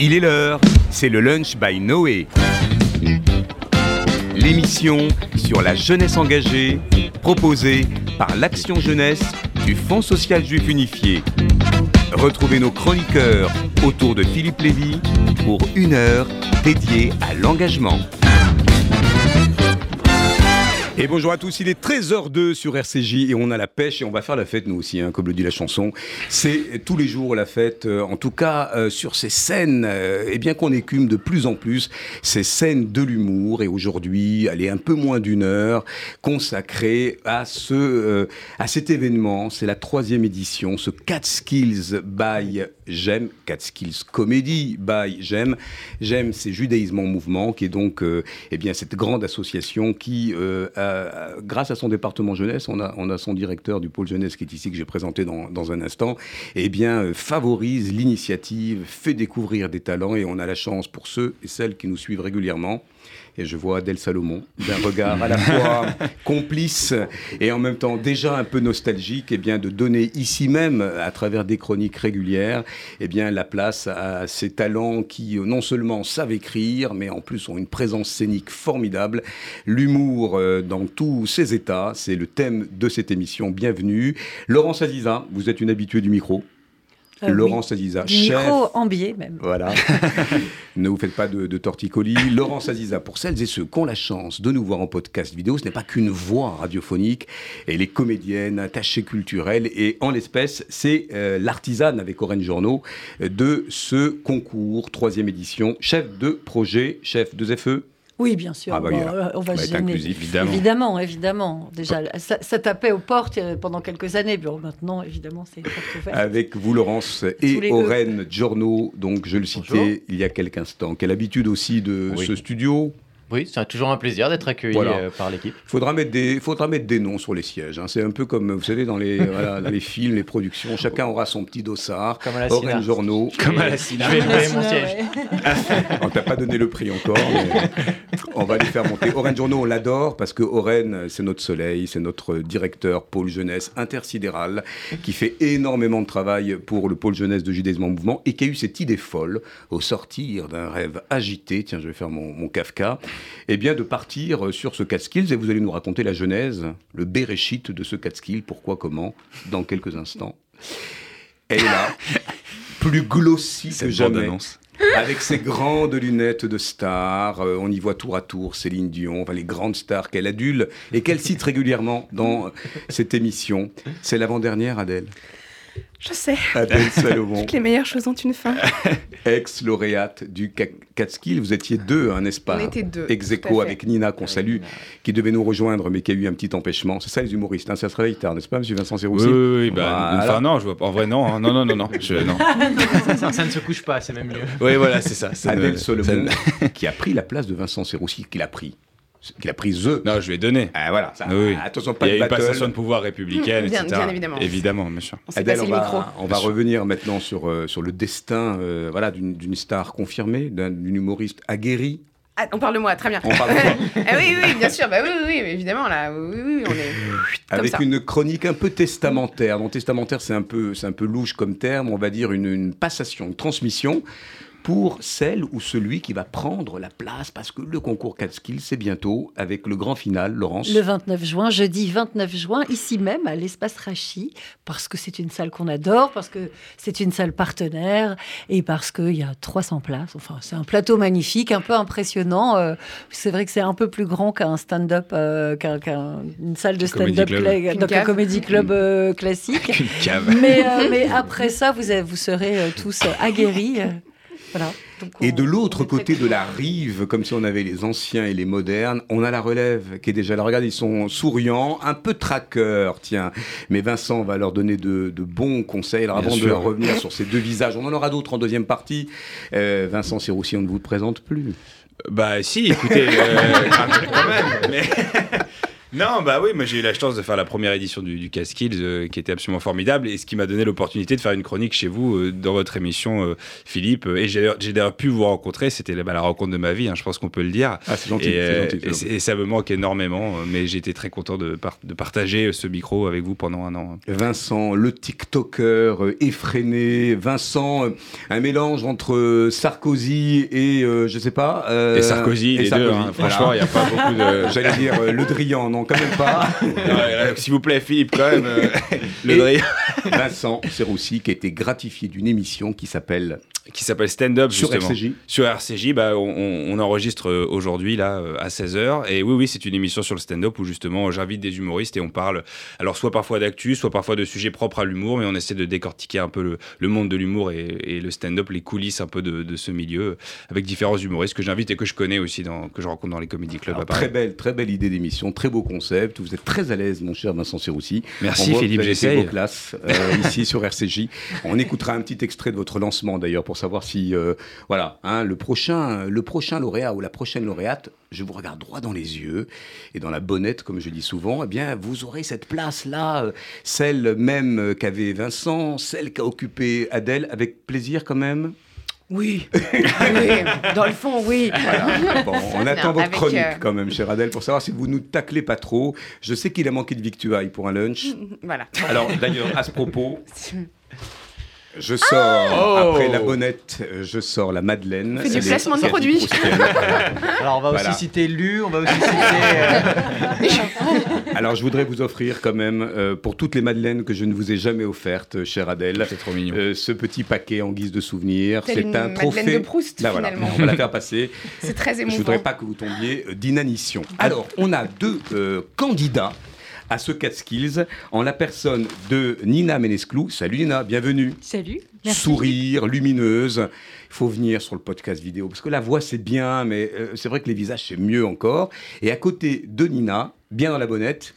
Il est l'heure, c'est le Lunch by Noé. L'émission sur la jeunesse engagée, proposée par l'Action Jeunesse du Fonds Social Juif Unifié. Retrouvez nos chroniqueurs autour de Philippe Lévy pour une heure dédiée à l'engagement. Et bonjour à tous, il est 13h02 sur RCJ et on a la pêche et on va faire la fête nous aussi, hein, comme le dit la chanson. C'est tous les jours la fête, en tout cas sur ces scènes, et bien qu'on écume de plus en plus ces scènes de l'humour. Et aujourd'hui, elle est un peu moins d'une heure consacrée à cet événement. C'est la 3e édition, ce Catskills by JEM, Catskills Comedy by JEM. JEM, c'est Judaïsme en Mouvement, qui est donc cette grande association qui... grâce à son département jeunesse, on a son directeur du pôle jeunesse qui est ici, que j'ai présenté dans un instant, favorise l'initiative, fait découvrir des talents, et on a la chance pour ceux et celles qui nous suivent régulièrement. Et je vois Adèle Salomon d'un regard à la fois complice et en même temps déjà un peu nostalgique, de donner ici même, à travers des chroniques régulières, la place à ces talents qui non seulement savent écrire, mais en plus ont une présence scénique formidable. L'humour dans tous ses états, c'est le thème de cette émission. Bienvenue. Laurence Aziza, vous êtes une habituée du micro. Laurence Aziza, chef... micro en biais même. Voilà. Ne vous faites pas de torticolis. Laurence Aziza, pour celles et ceux qui ont la chance de nous voir en podcast vidéo, ce n'est pas qu'une voix radiophonique. Elle est comédienne, attachée culturelle et en l'espèce, c'est l'artisane avec Oren Journeau de ce concours 3e édition. Chef de projet, chef de ZFE. Oui, bien sûr. Ah bah, on va se gêner. Évidemment. Déjà, ça tapait aux portes pendant quelques années. Bon, maintenant, évidemment, c'est porte. Avec vous, Laurence et Oren Journeau. Donc, je le citais il y a quelques instants. Quelle habitude aussi de ce studio. Oui, c'est toujours un plaisir d'être accueilli par l'équipe. Faudra mettre des noms sur les sièges. Hein. C'est un peu comme, vous savez, dans les, dans les films, les productions, chacun aura son petit dossard. Comme à la Oren Journeau. Comme à la Sina. Je vais lever mon siège. On t'a pas donné le prix encore, mais on va les faire monter. Oren Journeau, on l'adore parce que Oren, c'est notre soleil, c'est notre directeur pôle jeunesse intersidéral qui fait énormément de travail pour le pôle jeunesse de Judaïsme en Mouvement et qui a eu cette idée folle au sortir d'un rêve agité. Tiens, je vais faire mon Kafka. De partir sur ce Catskills, et vous allez nous raconter la genèse, le Bereshit de ce Catskills, pourquoi, comment, dans quelques instants. Elle est là, plus glossie que jamais, avec ses grandes lunettes de star, on y voit tour à tour Céline Dion, les grandes stars qu'elle adule et qu'elle cite régulièrement dans cette émission. C'est l'avant-dernière, Adèle. Je sais. Adèle Salomon. Toutes les meilleures choses ont une fin. Ex-lauréate du Catskills, vous étiez 2, n'est-ce pas ? On était 2. Ex-aequo avec Nina, qu'on salue, qui devait nous rejoindre, mais qui a eu un petit empêchement. C'est ça les humoristes, hein, ça se réveille tard, n'est-ce pas, monsieur Vincent Seroussi ? Oui. Non, je vois pas. En vrai, non. Ça ne se couche pas, c'est même mieux. Oui, voilà, c'est ça. Adèle Salomon, qui a pris la place de Vincent Seroussi, qu'il a pris. Non, je lui ai donné. Ah voilà. Ça, oui. Attention, pas de battle. Il y a une passation de pouvoir républicaine, etc. Bien évidemment. Monsieur. Adèle, on va revenir maintenant sur le destin, d'une star confirmée, d'une humoriste aguerrie. Ah, on parle de moi, très bien. On parle de moi. Oui, bien sûr. Oui, évidemment là. Oui, on est. Avec ça. Une chronique un peu testamentaire. Donc testamentaire, c'est un peu louche comme terme. On va dire une passation, une transmission. Pour celle ou celui qui va prendre la place, parce que le concours Catskills, c'est bientôt, avec le grand final, Laurence. Le 29 juin, jeudi 29 juin, ici même, à l'Espace Rachi, parce que c'est une salle qu'on adore, parce que c'est une salle partenaire, et parce qu'il y a 300 places. Enfin, c'est un plateau magnifique, un peu impressionnant. C'est vrai que c'est un peu plus grand qu'un stand-up, qu'une salle de stand-up, donc un comédie club classique. Une cave. Mais après ça, vous serez tous aguerris. Voilà. Et de l'autre côté de la rive, comme si on avait les anciens et les modernes, on a la relève qui est déjà là. Regardez, ils sont souriants, un peu traqueurs, tiens. Mais Vincent va leur donner de bons conseils. Alors avant de revenir sur ces 2 visages, on en aura d'autres en deuxième partie. Vincent Seroussi, on ne vous présente plus. Si, écoutez, quand même, mais... Non, bah oui, moi j'ai eu la chance de faire la première édition du Catskills qui était absolument formidable, et ce qui m'a donné l'opportunité de faire une chronique chez vous dans votre émission, Philippe. Et j'ai d'ailleurs pu vous rencontrer, c'était la rencontre de ma vie, hein, je pense qu'on peut le dire. Ah, c'est gentil. Et ça me manque énormément, mais j'étais très content de partager ce micro avec vous pendant un an. Vincent, le TikToker effréné, Vincent, un mélange entre Sarkozy et je sais pas. Et Sarkozy, et les Sarkozy. Deux. Hein, franchement, il n'y a pas beaucoup de. J'allais dire Le Drian, non, quand même pas. S'il vous plaît, Philippe, quand même. Le Drian. Vincent Seroussi, qui a été gratifié d'une émission qui s'appelle. Qui s'appelle Stand Up, justement. Sur RCJ. Sur RCJ, bah, on enregistre aujourd'hui, là, à 16h. Et oui, c'est une émission sur le stand-up où, justement, j'invite des humoristes et on parle, alors, soit parfois d'actu, soit parfois de sujets propres à l'humour, mais on essaie de décortiquer un peu le monde de l'humour et le stand-up, les coulisses un peu de ce milieu, avec différents humoristes que j'invite et que je connais aussi, que je rencontre dans les comédie clubs à Paris. Très belle idée d'émission, très beau concept. Vous êtes très à l'aise, mon cher Vincent Seroussi. Merci, Philippe, j'essaye. Ici, sur RCJ. On écoutera un petit extrait de votre lancement, d'ailleurs, pour savoir si voilà, hein, le prochain lauréat ou la prochaine lauréate, je vous regarde droit dans les yeux et dans la bonnette, comme je dis souvent, eh bien, vous aurez cette place-là, celle même qu'avait Vincent, celle qu'a occupée Adèle, avec plaisir quand même. Oui. Oui, dans le fond, oui. Voilà. Bon, on attend votre chronique quand même, chère Adèle, pour savoir si vous nous taclez pas trop. Je sais qu'il a manqué de victuailles pour un lunch. Voilà. Alors, d'ailleurs, à ce propos... Je sors, après la bonnette, je sors la madeleine. C'est du placement de produit. Alors, on va aussi citer Lu, on va aussi citer... Alors, je voudrais vous offrir quand même, pour toutes les madeleines que je ne vous ai jamais offertes, chère Adèle, c'est trop mignon. Ce petit paquet en guise de souvenir. C'est un trophée. Madeleine de Proust, là, voilà, finalement. On va la faire passer. C'est très émouvant. Je ne voudrais pas que vous tombiez d'inanition. Alors, on a deux candidats à ce Catskills, en la personne de Nina Menesclou. Salut Nina, bienvenue. Salut. Merci. Sourire, lumineuse. Il faut venir sur le podcast vidéo, parce que la voix, c'est bien, mais c'est vrai que les visages, c'est mieux encore. Et à côté de Nina, bien dans la bonnette...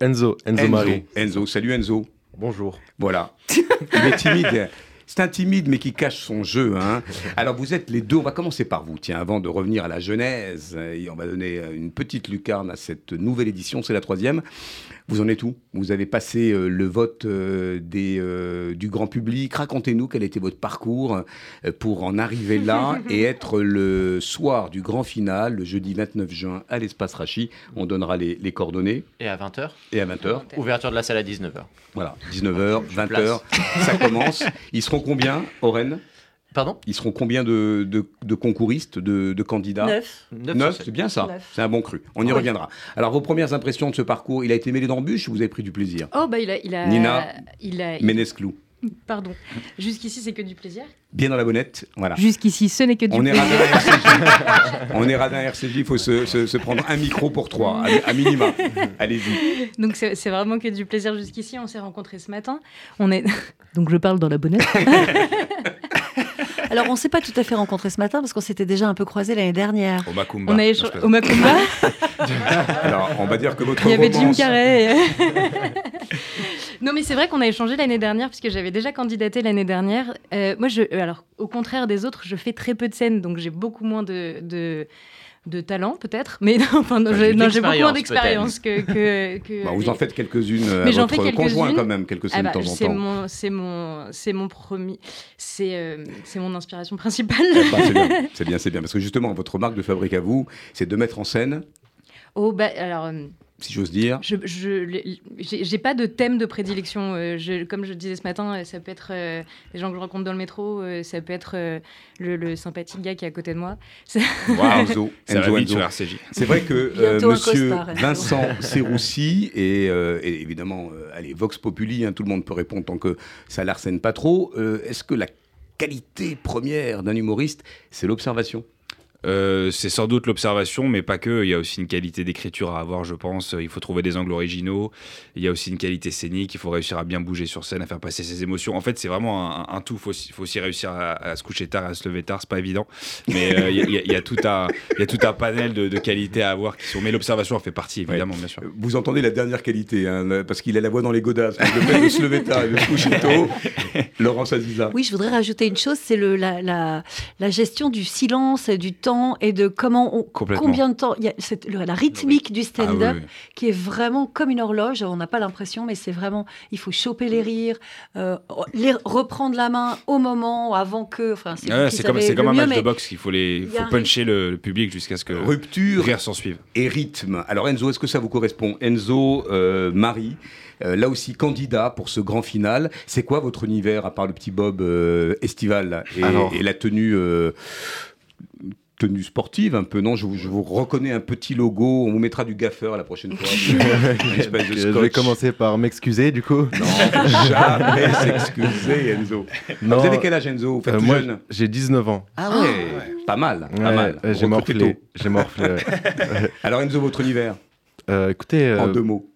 Henzo Marih. Henzo, salut Henzo. Bonjour. Voilà. Il est timide. C'est un timide, mais qui cache son jeu. Hein. Alors, vous êtes les deux. On va commencer par vous, tiens, avant de revenir à la genèse. Et on va donner une petite lucarne à cette nouvelle édition. C'est la troisième. Vous en êtes où ? Vous avez passé le vote du grand public. Racontez-nous quel était votre parcours pour en arriver là et être le soir du grand final, le jeudi 29 juin, à l'Espace Rachi. On donnera les coordonnées. Et à 20h. Ouverture de la salle à 19h. Voilà, 19h, 20h, ça commence. Ils seront combien, Oren ? Pardon ? Ils seront combien de concouristes, de candidats ? 9. 9, c'est bien ça. 9. C'est un bon cru. On y reviendra. Alors, vos premières impressions de ce parcours, il a été mêlé d'embûches ou vous avez pris du plaisir ? Oh, bah, Nina Menesclou. Pardon. Jusqu'ici, c'est que du plaisir. Bien dans la bonnette, voilà. Jusqu'ici, ce n'est que du plaisir. On est radin RCJ, il faut se prendre un micro pour trois, à minima. Allez-y. Donc, c'est vraiment que du plaisir jusqu'ici. On s'est rencontrés ce matin. Donc, je parle dans la bonnette. Alors, on ne s'est pas tout à fait rencontrés ce matin parce qu'on s'était déjà un peu croisés l'année dernière. Au Macumba. Au Macumba. Alors, on va dire que votre romance... Il y avait Jim Carrey. Non, mais c'est vrai qu'on a échangé l'année dernière puisque j'avais déjà candidaté l'année dernière. Moi, alors, au contraire des autres, je fais très peu de scènes, donc j'ai beaucoup moins de talent peut-être, mais j'ai beaucoup moins d'expérience que... Bah, vous en faites quelques-unes à votre conjoint quand même, quelques-unes de temps en temps. C'est mon inspiration principale. Bah, c'est bien, parce que justement, votre marque de fabrique à vous, c'est de mettre en scène... Oh, bah, alors... si j'ose dire. J'ai pas de thème de prédilection. Comme je le disais ce matin, ça peut être les gens que je rencontre dans le métro, ça peut être le sympathique gars qui est à côté de moi. Enzo, Enzo. C'est vrai que monsieur Vincent Seroussi et évidemment, allez, Vox Populi, hein, tout le monde peut répondre tant que ça l'arsène pas trop. Est-ce que la qualité première d'un humoriste, c'est l'observation ? C'est sans doute l'observation, mais pas que. Il y a aussi une qualité d'écriture à avoir, je pense. Il faut trouver des angles originaux. Il y a aussi une qualité scénique. Il faut réussir à bien bouger sur scène, à faire passer ses émotions. En fait, c'est vraiment un tout. Il faut aussi réussir à se coucher tard, à se lever tard. C'est pas évident. Mais il y a tout un panel de qualités à avoir qui sont. Mais l'observation en fait partie, évidemment, bien sûr. Vous entendez la dernière qualité, hein, parce qu'il a la voix dans les godasses. Le fait de se lever tard et de se coucher tôt. Laurence Aziza. Oui, je voudrais rajouter une chose, c'est la gestion du silence et du temps. temps et de comment on, combien de temps, il y a cette, la rythmique du stand-up qui est vraiment comme une horloge, on n'a pas l'impression, mais c'est vraiment, il faut choper les rires, les reprendre la main au moment, avant que, enfin, c'est, c'est comme un match de boxe, il faut, faut puncher le public jusqu'à ce que rupture rire s'en suive. Et rythme. Alors Henzo, est-ce que ça vous correspond? Henzo Marih, là aussi candidat pour ce grand final. C'est quoi votre univers à part le petit bob estival et la tenue tenue sportive un peu? Non, je vous reconnais un petit logo. On vous mettra du gaffeur la prochaine fois. Je vais commencer par m'excuser du coup. Non, jamais s'excuser Henzo. Non. Vous avez quel âge Henzo? Vous faites tout jeune. J'ai 19 ans. Ah ouais, pas mal. Pas mal. J'ai morflé. Alors Henzo, votre univers écoutez, en deux mots.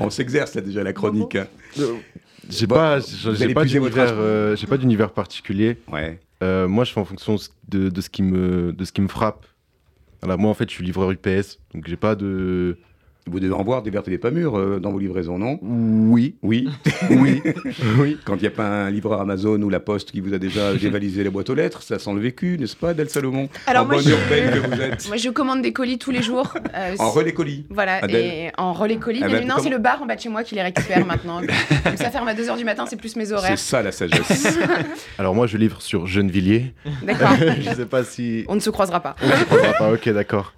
On s'exerce là déjà la chronique. J'ai pas d'univers particulier. Moi je fais en fonction de ce qui me frappe. Alors moi en fait je suis livreur UPS, donc j'ai pas de... Vous devez en voir des vertes et des pas mûres dans vos livraisons, non? Oui. Quand il n'y a pas un livreur Amazon ou La Poste qui vous a déjà dévalisé les boîtes aux lettres, ça sent le vécu, n'est-ce pas, Adèle Salomon? Alors en moi, moi, je commande des colis tous les jours. En relais colis. Voilà, et en relais colis. Mais maintenant, c'est le bar en bas de chez moi qui les récupère maintenant. Comme ça ferme à 2h du matin, c'est plus mes horaires. C'est ça la sagesse. Alors moi, je livre sur Gennevilliers. D'accord. Je sais pas si... On ne se croisera pas. On ne se croisera pas, ok, d'accord.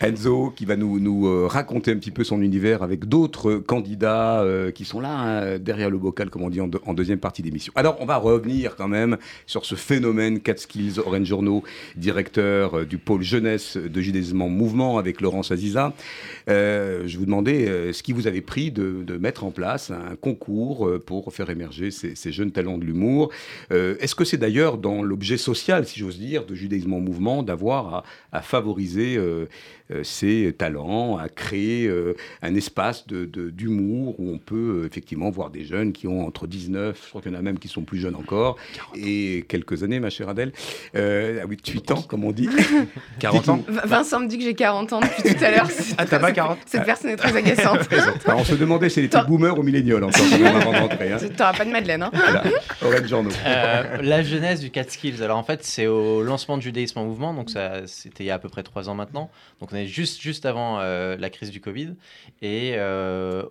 Henzo qui va nous raconter un petit peu son univers avec d'autres candidats qui sont là derrière le bocal, comme on dit en deuxième partie d'émission. Alors on va revenir quand même sur ce phénomène Catskills. Oren Journeau, directeur du pôle jeunesse de Judaïsme en Mouvement avec Laurence Aziza, je vous demandais ce qui vous avait pris de mettre en place un concours pour faire émerger ces jeunes talents de l'humour. Est-ce que c'est d'ailleurs dans l'objet social, si j'ose dire, de Judaïsme en Mouvement d'avoir à favoriser ces talents, à créer un espace d'humour où on peut effectivement voir des jeunes qui ont entre 19, je crois qu'il y en a même qui sont plus jeunes encore, et quelques années, ma chère Adèle, 8 ans comme on dit. 40 ans. Vincent me dit que j'ai 40 ans depuis tout à l'heure. Ah, t'as pas 40? Cette personne est très agaçante. On se demandait si elle était boomer ou millénial encore avant d'entrer. T'auras pas de Madeleine, hein. Oren Journeau. La jeunesse du Catskills. Alors en fait, c'est au lancement du Judaïsme en Mouvement, donc ça, c'était il y a à peu près 3 ans maintenant. Donc on est juste avant la crise du Covid, et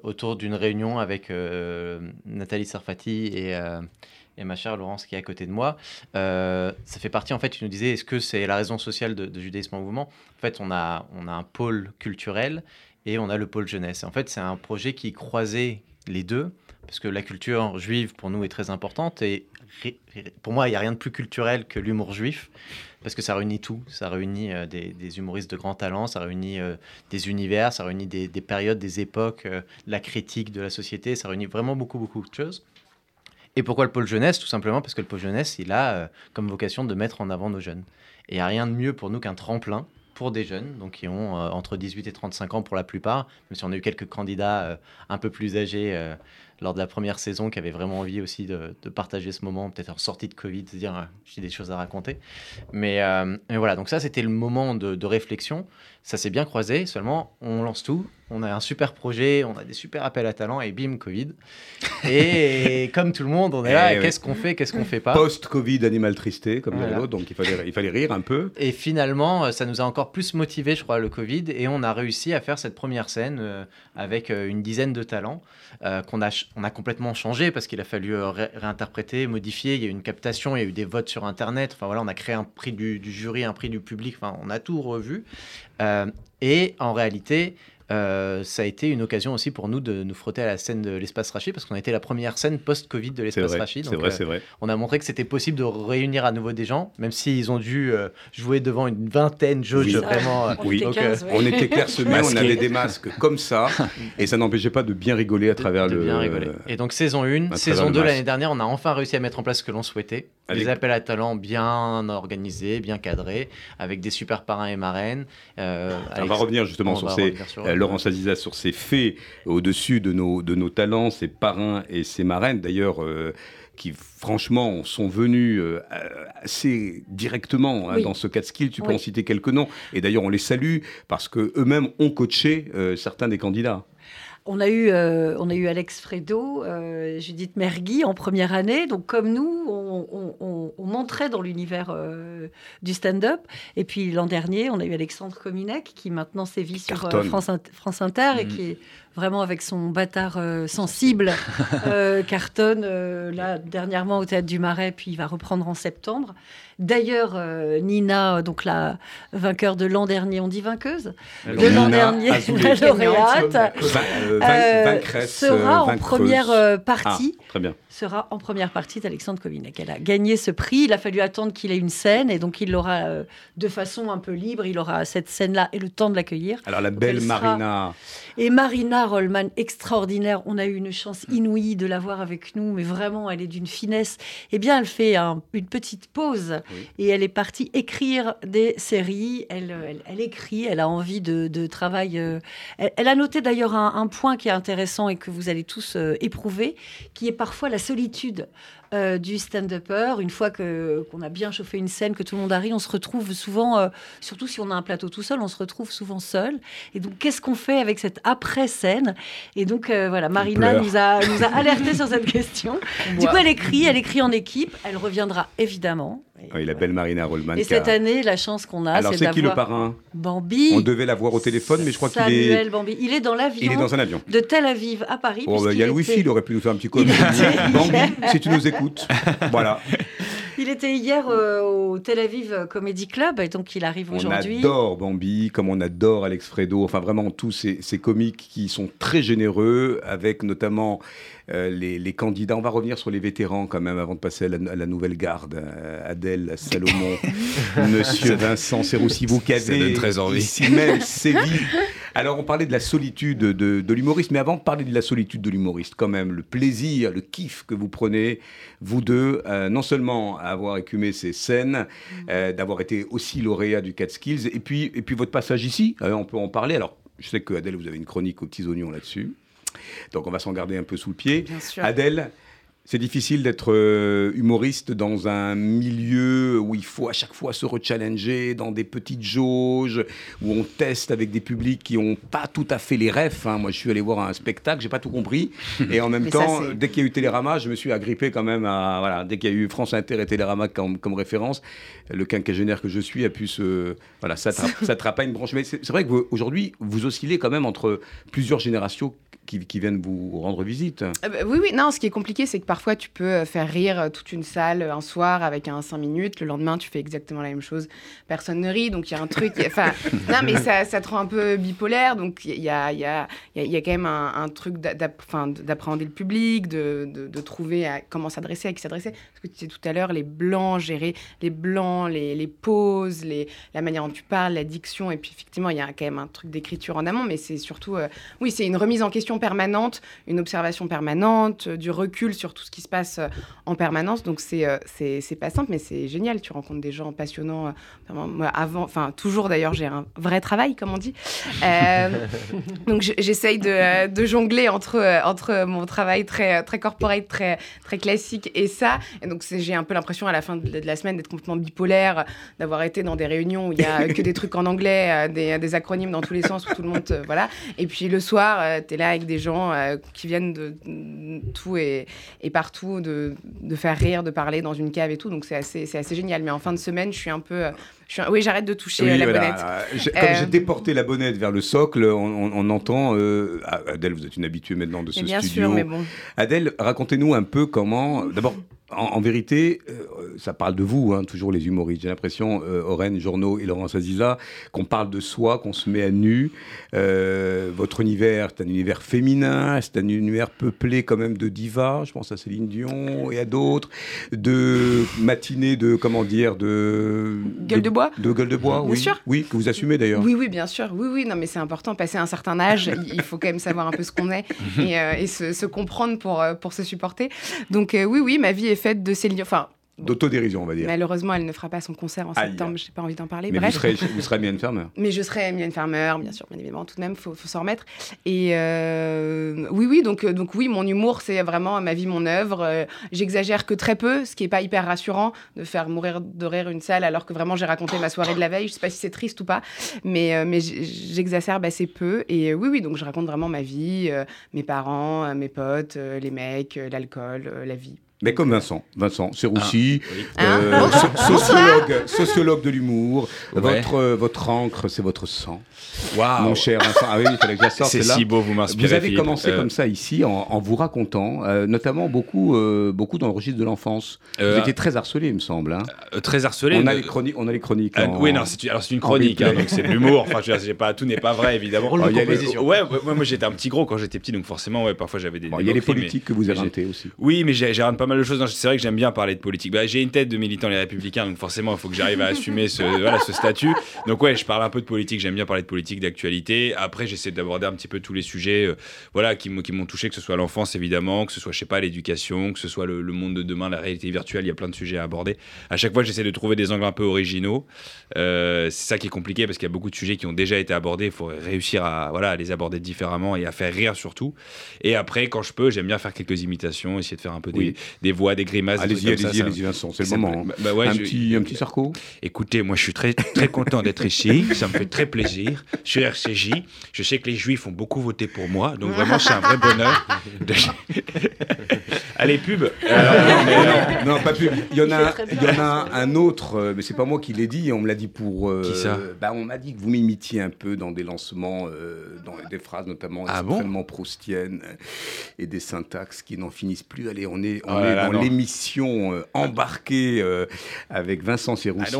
autour d'une réunion avec Nathalie Sarfati et ma chère Laurence qui est à côté de moi, ça fait partie en fait, tu nous disais, est-ce que c'est la raison sociale de Judaïsme en Mouvement? En fait on a un pôle culturel et on a le pôle jeunesse, et en fait c'est un projet qui croisait les deux, parce que la culture juive pour nous est très importante, et pour moi il n'y a rien de plus culturel que l'humour juif, parce que ça réunit tout, ça réunit des humoristes de grands talents, ça réunit des univers, ça réunit des périodes, des époques, la critique de la société, ça réunit vraiment beaucoup de choses. Et pourquoi le pôle jeunesse? Tout simplement parce que le pôle jeunesse, il a comme vocation de mettre en avant nos jeunes. Et il n'y a rien de mieux pour nous qu'un tremplin pour des jeunes, donc qui ont entre 18 et 35 ans pour la plupart, même si on a eu quelques candidats un peu plus âgés lors de la première saison, qui avait vraiment envie aussi de partager ce moment, peut-être en sortie de Covid, de dire j'ai des choses à raconter. Mais voilà, donc ça, c'était le moment de réflexion. Ça s'est bien croisé, seulement on lance tout. On a un super projet, on a des super appels à talents, et bim, Covid. Et comme tout le monde, on est là, qu'est-ce qu'on fait, qu'est-ce qu'on fait pas. Post-Covid, animal tristé, comme l'autre, donc il fallait rire un peu. Et finalement, ça nous a encore plus motivés, je crois, le Covid, et on a réussi à faire cette première scène avec une dizaine de talents qu'on a complètement changé, parce qu'il a fallu réinterpréter, modifier, il y a eu une captation, il y a eu des votes sur Internet, enfin voilà, on a créé un prix du jury, un prix du public, enfin on a tout revu. Et en réalité... ça a été une occasion aussi pour nous de nous frotter à la scène de l'Espace Rachi, parce qu'on a été la première scène post-Covid de l'Espace Rachi. Donc, c'est vrai. On a montré que c'était possible de réunir à nouveau des gens, même s'ils ont dû jouer devant une vingtaine de jauges. On était clairsemés, on avait des masques comme ça, et ça n'empêchait pas de bien rigoler à travers le... Bien rigoler. Et donc saison 1, saison 2 l'année dernière, on a enfin réussi à mettre en place ce que l'on souhaitait. Des appels à talents bien organisés, bien cadrés, avec des super parrains et marraines. On va revenir justement sur ces... Laurence Aziza, sur ses faits au-dessus de nos talents, ses parrains et ses marraines, d'ailleurs, qui franchement sont venus assez directement dans ce Catskill. Tu peux en citer quelques noms. Et d'ailleurs, on les salue parce qu'eux-mêmes ont coaché certains des candidats. On a eu Alex Fredo, Judith Mergui en première année. Donc, comme nous, on entrait dans l'univers du stand-up. Et puis, l'an dernier, on a eu Alexandre Kominek, qui maintenant sévit sur France Inter et qui est vraiment, avec son bâtard sensible, cartonne là, dernièrement au Théâtre du Marais, puis il va reprendre en septembre. D'ailleurs, Nina, donc la vainqueur de l'an dernier, on dit vainqueuse, alors, de l'an dernier, la lauréate, sera en première partie. Ah, très bien. Sera en première partie d'Alexandre Kominek. Elle a gagné ce prix. Il a fallu attendre qu'il ait une scène et donc il l'aura de façon un peu libre. Il aura cette scène-là et le temps de l'accueillir. Alors la belle Marina. Et Marina Rollman, extraordinaire. On a eu une chance inouïe de la voir avec nous, mais vraiment, elle est d'une finesse. Eh bien, elle fait une petite pause et elle est partie écrire des séries. Elle écrit, elle a envie de travail. Elle a noté d'ailleurs un point qui est intéressant et que vous allez tous éprouver, qui est parfois la solitude du stand-upper. Une fois qu'on a bien chauffé une scène, que tout le monde arrive, on se retrouve souvent, surtout si on a un plateau tout seul, on se retrouve souvent seul. Et donc, qu'est-ce qu'on fait avec cette après-scène? Et donc, voilà, Marina nous a alertés sur cette question. Du coup, elle écrit en équipe. Elle reviendra, évidemment. Oui, la belle Marina Rollman. Et cette année, la chance qu'on a, alors, c'est qui le parrain? Bambi. On devait l'avoir au téléphone, mais je crois qu'il est... Samuel Bambi. Il est dans l'avion. Il est dans un avion. De Tel Aviv à Paris. Oh, il y a le Wi-Fi, il aurait pu nous faire un petit coup. Bambi, si tu nous écoutes, voilà. Il était hier au Tel Aviv Comedy Club, et donc il arrive aujourd'hui. On adore Bambi, comme on adore Alex Fredo. Enfin, vraiment, tous ces comiques qui sont très généreux, avec notamment les candidats. On va revenir sur les vétérans, quand même, avant de passer à la nouvelle garde. Adèle Salomon, Monsieur Vincent Seroussi, vous qui avez ici même sévi. Alors, on parlait de la solitude de l'humoriste, mais avant de parler de la solitude de l'humoriste, quand même, le plaisir, le kiff que vous prenez, vous deux, non seulement à avoir écumé ces scènes, d'avoir été aussi lauréat du Catskills, et puis votre passage ici, on peut en parler. Alors, je sais que Adèle, vous avez une chronique aux petits oignons là-dessus, donc on va s'en garder un peu sous le pied. Bien sûr. Adèle, c'est difficile d'être humoriste dans un milieu où il faut à chaque fois se rechallenger dans des petites jauges, où on teste avec des publics qui n'ont pas tout à fait les refs. Hein. Moi, je suis allé voir un spectacle, je n'ai pas tout compris. Et en même temps, dès qu'il y a eu Télérama, je me suis agrippé quand même à... Voilà, dès qu'il y a eu France Inter et Télérama comme référence, le quinquagénaire que je suis a pu se... Voilà, s'attraper à une branche. Mais c'est vrai qu'aujourd'hui, vous oscillez quand même entre plusieurs générations qui viennent vous rendre visite. Oui. Non, ce qui est compliqué, c'est que parfois, tu peux faire rire toute une salle un soir avec un 5 minutes. Le lendemain, tu fais exactement la même chose. Personne ne rit, donc il y a un truc... Enfin, non, mais ça te rend un peu bipolaire. Donc, il y a quand même un truc d'appréhender le public, de trouver à comment s'adresser, à qui s'adresser. Parce que tu disais tout à l'heure, les blancs, gérer les blancs, les pauses, la manière dont tu parles, la diction. Et puis, effectivement, il y a quand même un truc d'écriture en amont. Mais c'est surtout... oui, c'est une remise en question permanente, une observation permanente, du recul sur tout ce qui se passe en permanence. Donc c'est pas simple, mais c'est génial. Tu rencontres des gens passionnants. Moi, toujours d'ailleurs, j'ai un vrai travail, comme on dit. Donc j'essaye de jongler entre mon travail très très corporate, très très classique et ça. Et donc j'ai un peu l'impression à la fin de la semaine d'être complètement bipolaire, d'avoir été dans des réunions où il y a que des trucs en anglais, des acronymes dans tous les sens où tout le monde voilà. Et puis le soir, t'es là avec des gens qui viennent de tout et partout, de faire rire, de parler dans une cave et tout. Donc, c'est assez génial. Mais en fin de semaine, je suis un peu... Oui, j'arrête de toucher la bonnette. Comme j'ai déporté la bonnette vers le socle, on entend... Adèle, vous êtes une habituée maintenant de ce bien studio. Bien sûr, mais bon. Adèle, racontez-nous un peu comment... D'abord, en vérité, ça parle de vous, hein, toujours les humoristes. J'ai l'impression, Oren Journeau et Laurence Aziza, qu'on parle de soi, qu'on se met à nu. Votre univers, c'est un univers féminin, c'est un univers peuplé quand même de divas. Je pense à Céline Dion et à d'autres. De matinées de, comment dire, de... Gueule de bois. De gueule de bois, oui. Bien sûr. Oui, que vous assumez d'ailleurs. Oui, bien sûr. Oui, non, mais c'est important. Passer un certain âge, il faut quand même savoir un peu ce qu'on est et se comprendre pour se supporter. Donc, oui, ma vie est faite de Céline Dion. Enfin, d'autodérision, on va dire. Malheureusement, elle ne fera pas son concert en septembre, je n'ai pas envie d'en parler. Mais bref. Vous serez Mylène Farmer. Mais je serai Mylène Farmer, bien sûr, bien évidemment, tout de même, il faut s'en remettre. Et oui, mon humour, c'est vraiment ma vie, mon œuvre. J'exagère que très peu, ce qui n'est pas hyper rassurant de faire mourir de rire une salle alors que vraiment j'ai raconté ma soirée de la veille. Je ne sais pas si c'est triste ou pas, mais j'exacerbe assez peu. Et oui, donc je raconte vraiment ma vie, mes parents, mes potes, les mecs, l'alcool, la vie. Mais comme Vincent Seroussi, sociologue de l'humour, ouais. votre encre, c'est votre sang. Waouh, mon cher Vincent, ah oui, il fallait que je sorte. C'est si beau, vous m'inspirez. Vous avez commencé comme ça ici, en vous racontant, notamment beaucoup dans le registre de l'enfance. Vous étiez très harcelé, il me semble. Hein. Très harcelé. On a les chroniques. Oui, non, c'est une chronique, hein, donc c'est de l'humour. Enfin, tout n'est pas vrai, évidemment. Ouais, moi j'étais un petit gros quand j'étais petit, donc forcément, parfois j'avais des. Il y a les politiques que vous inventez aussi. Oui, mais j'ai pas mal de choses. Non, c'est vrai que j'aime bien parler de politique. J'ai une tête de militant Les Républicains, donc forcément, il faut que j'arrive à assumer ce statut. Donc ouais, je parle un peu de politique. J'aime bien parler de politique, d'actualité. Après, j'essaie d'aborder un petit peu tous les sujets qui m'ont touché, que ce soit l'enfance, évidemment, que ce soit, je sais pas, l'éducation, que ce soit le monde de demain, la réalité virtuelle. Il y a plein de sujets à aborder. À chaque fois, j'essaie de trouver des angles un peu originaux. C'est ça qui est compliqué parce qu'il y a beaucoup de sujets qui ont déjà été abordés. Il faut réussir à les aborder différemment et à faire rire surtout. Et après, quand je peux, j'aime bien faire quelques imitations, essayer de faire un peu des voix, des grimaces. Allez-y, Vincent, c'est le moment. Un petit sarco. Écoutez, moi je suis très, très content d'être ici, ça me fait très plaisir. Sur RCJ, je sais que les Juifs ont beaucoup voté pour moi, donc vraiment c'est un vrai bonheur. Allez, pub. Non, pas pub. Il y en a un autre, mais c'est pas moi qui l'ai dit, on me l'a dit pour... Qui ça ? On m'a dit que vous m'imitiez un peu dans des lancements, dans des phrases notamment extrêmement proustiennes et des syntaxes qui n'en finissent plus. Allez, on est dans l'émission embarquée avec Vincent Seroussi.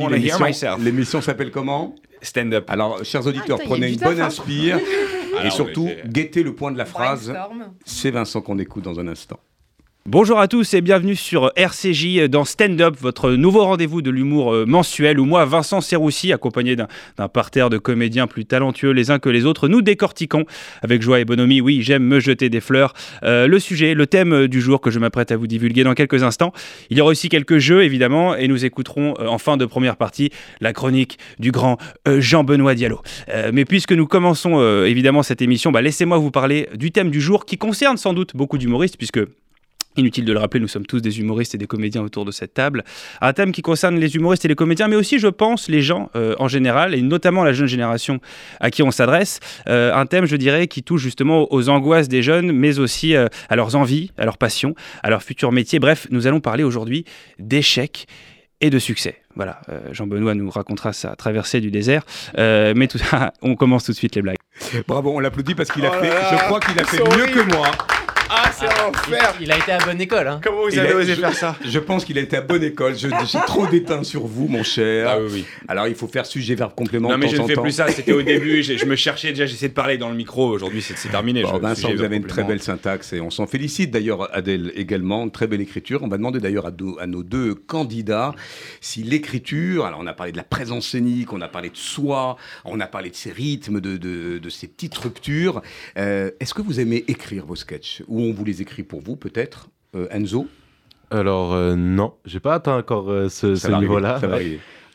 L'émission s'appelle comment ? Stand Up. Alors, chers auditeurs, prenez une bonne inspire et surtout, guettez le point de la phrase. C'est Vincent qu'on écoute dans un instant. Bonjour à tous et bienvenue sur RCJ dans Stand Up, votre nouveau rendez-vous de l'humour mensuel où moi, Vincent Seroussi, accompagné d'un parterre de comédiens plus talentueux les uns que les autres, nous décortiquons avec joie et bonhomie, oui, j'aime me jeter des fleurs, le sujet, le thème du jour que je m'apprête à vous divulguer dans quelques instants. Il y aura aussi quelques jeux évidemment et nous écouterons en fin de première partie la chronique du grand Jean-Benoît Diallo. Mais puisque nous commençons évidemment cette émission, laissez-moi vous parler du thème du jour qui concerne sans doute beaucoup d'humoristes puisque... Inutile de le rappeler, nous sommes tous des humoristes et des comédiens autour de cette table. Un thème qui concerne les humoristes et les comédiens, mais aussi, je pense, les gens en général, et notamment la jeune génération à qui on s'adresse. Un thème, je dirais, qui touche justement aux angoisses des jeunes, mais aussi à leurs envies, à leurs passions, à leur futur métier. Bref, nous allons parler aujourd'hui d'échecs et de succès. Voilà, Jean-Benoît nous racontera sa traversée du désert, mais tout ça, on commence tout de suite les blagues. Bravo, on l'applaudit parce qu'il je crois qu'il a fait mieux que moi. Ah, c'est un enfer! Il a été à bonne école. Hein. Comment vous avez osé faire ça? Je pense qu'il a été à bonne école. J'ai trop d'étain sur vous, mon cher. Ah oui. Alors, il faut faire sujet, verbe, complément. Non, mais je ne fais plus ça. C'était au début. Je me cherchais déjà. J'essayais de parler dans le micro. Aujourd'hui, c'est terminé. Vincent, vous avez une très belle syntaxe et on s'en félicite. D'ailleurs, Adèle également. Très belle écriture. On va demander d'ailleurs à nos deux candidats si l'écriture. Alors, on a parlé de la présence scénique, on a parlé de soi, on a parlé de ses rythmes, de ses petites ruptures. Est-ce que vous aimez écrire vos sketchs? On vous les écrit pour vous, peut-être. Henzo ? Alors, non. Je n'ai pas atteint encore ce niveau-là.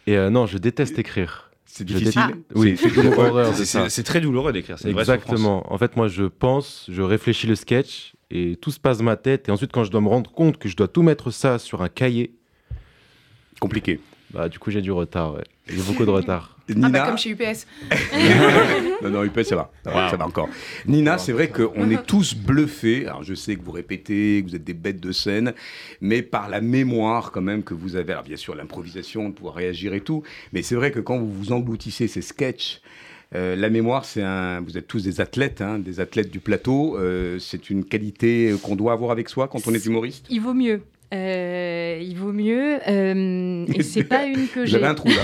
Et non, je déteste écrire. C'est difficile. Oui, c'est douloureux. C'est très douloureux d'écrire. C'est exactement. En fait, moi, je pense, je réfléchis le sketch et tout se passe dans ma tête. Et ensuite, quand je dois me rendre compte que je dois tout mettre ça sur un cahier... Compliqué. Du coup, j'ai du retard, ouais. J'ai beaucoup de retard. Nina... Ah comme chez UPS. non, UPS, ça va encore. Nina, c'est vrai qu'on est tous bluffés. Alors, je sais que vous répétez, que vous êtes des bêtes de scène, mais par la mémoire quand même que vous avez. Alors, bien sûr, l'improvisation, de pouvoir réagir et tout, mais c'est vrai que quand vous vous engloutissez ces sketchs, la mémoire, vous êtes tous des athlètes du plateau. C'est une qualité qu'on doit avoir avec soi quand on est humoriste. Il vaut mieux. Et c'est pas une que j'ai. J'avais un trou là.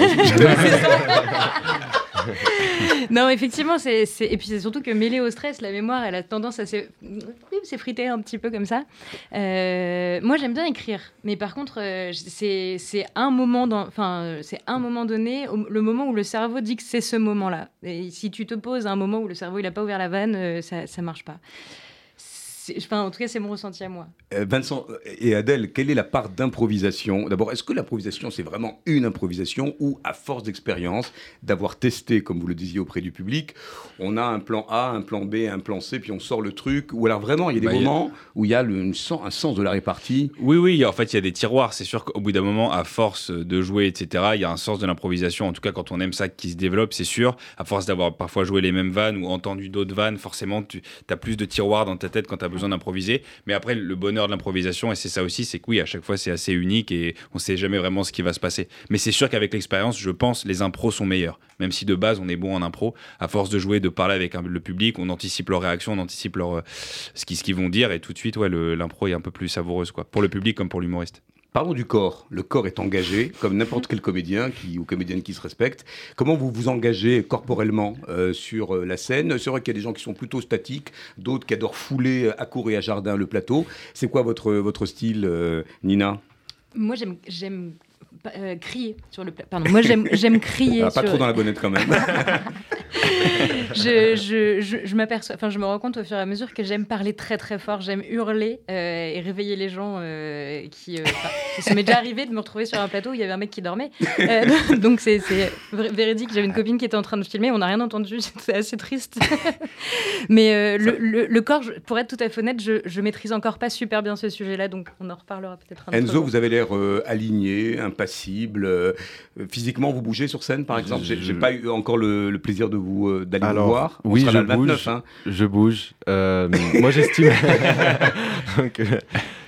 Non, effectivement, et puis c'est surtout que mêlée au stress, la mémoire, elle a tendance à s'effriter un petit peu comme ça. Moi, j'aime bien écrire, mais par contre, c'est un moment donné, le moment où le cerveau dit que c'est ce moment-là. Et si tu te poses à un moment où le cerveau il a pas ouvert la vanne, ça marche pas. Enfin, en tout cas, c'est mon ressenti à moi. Vincent et Adèle, quelle est la part d'improvisation ? D'abord, est-ce que l'improvisation, c'est vraiment une improvisation ou, à force d'expérience, d'avoir testé, comme vous le disiez, auprès du public, on a un plan A, un plan B, un plan C, puis on sort le truc ? Ou alors vraiment, il y a des moments où il y a un sens de la répartie ? Oui, en fait, il y a des tiroirs. C'est sûr qu'au bout d'un moment, à force de jouer, etc., il y a un sens de l'improvisation. En tout cas, quand on aime ça, qui se développe, c'est sûr. À force d'avoir parfois joué les mêmes vannes ou entendu d'autres vannes, forcément, tu as plus de tiroirs dans ta tête quand tu as besoin d'improviser. Mais après, le bonheur de l'improvisation, et c'est ça aussi, c'est que oui, à chaque fois, c'est assez unique et on ne sait jamais vraiment ce qui va se passer. Mais c'est sûr qu'avec l'expérience, je pense, les impros sont meilleurs. Même si de base, on est bon en impro, à force de jouer, de parler avec le public, on anticipe leurs réactions, on anticipe ce qu'ils vont dire, et tout de suite, ouais, l'impro est un peu plus savoureuse, quoi, pour le public comme pour l'humoriste. Parlons du corps. Le corps est engagé, comme n'importe quel comédien ou comédienne qui se respecte. Comment vous vous engagez corporellement sur la scène ? C'est vrai qu'il y a des gens qui sont plutôt statiques, d'autres qui adorent fouler à court et à jardin le plateau. C'est quoi votre style, Nina ? Moi, j'aime crier sur le plateau. Pardon, moi, j'aime crier pas sur... Pas trop dans la bonnette, quand même. Je m'aperçois, enfin je me rends compte au fur et à mesure que j'aime parler très très fort, j'aime hurler et réveiller les gens ça m'est déjà arrivé de me retrouver sur un plateau où il y avait un mec qui dormait, donc c'est véridique. J'avais une copine qui était en train de filmer, on n'a rien entendu, c'était assez triste. Mais le corps, pour être tout à fait honnête, je maîtrise encore pas super bien ce sujet-là, donc on en reparlera peut-être un autre jour. Vous avez l'air aligné, impassible, physiquement vous bougez sur scène par exemple, j'ai pas eu encore le plaisir de vous d'aller vous voir. Oui, je bouge. Je bouge. Moi, j'estime.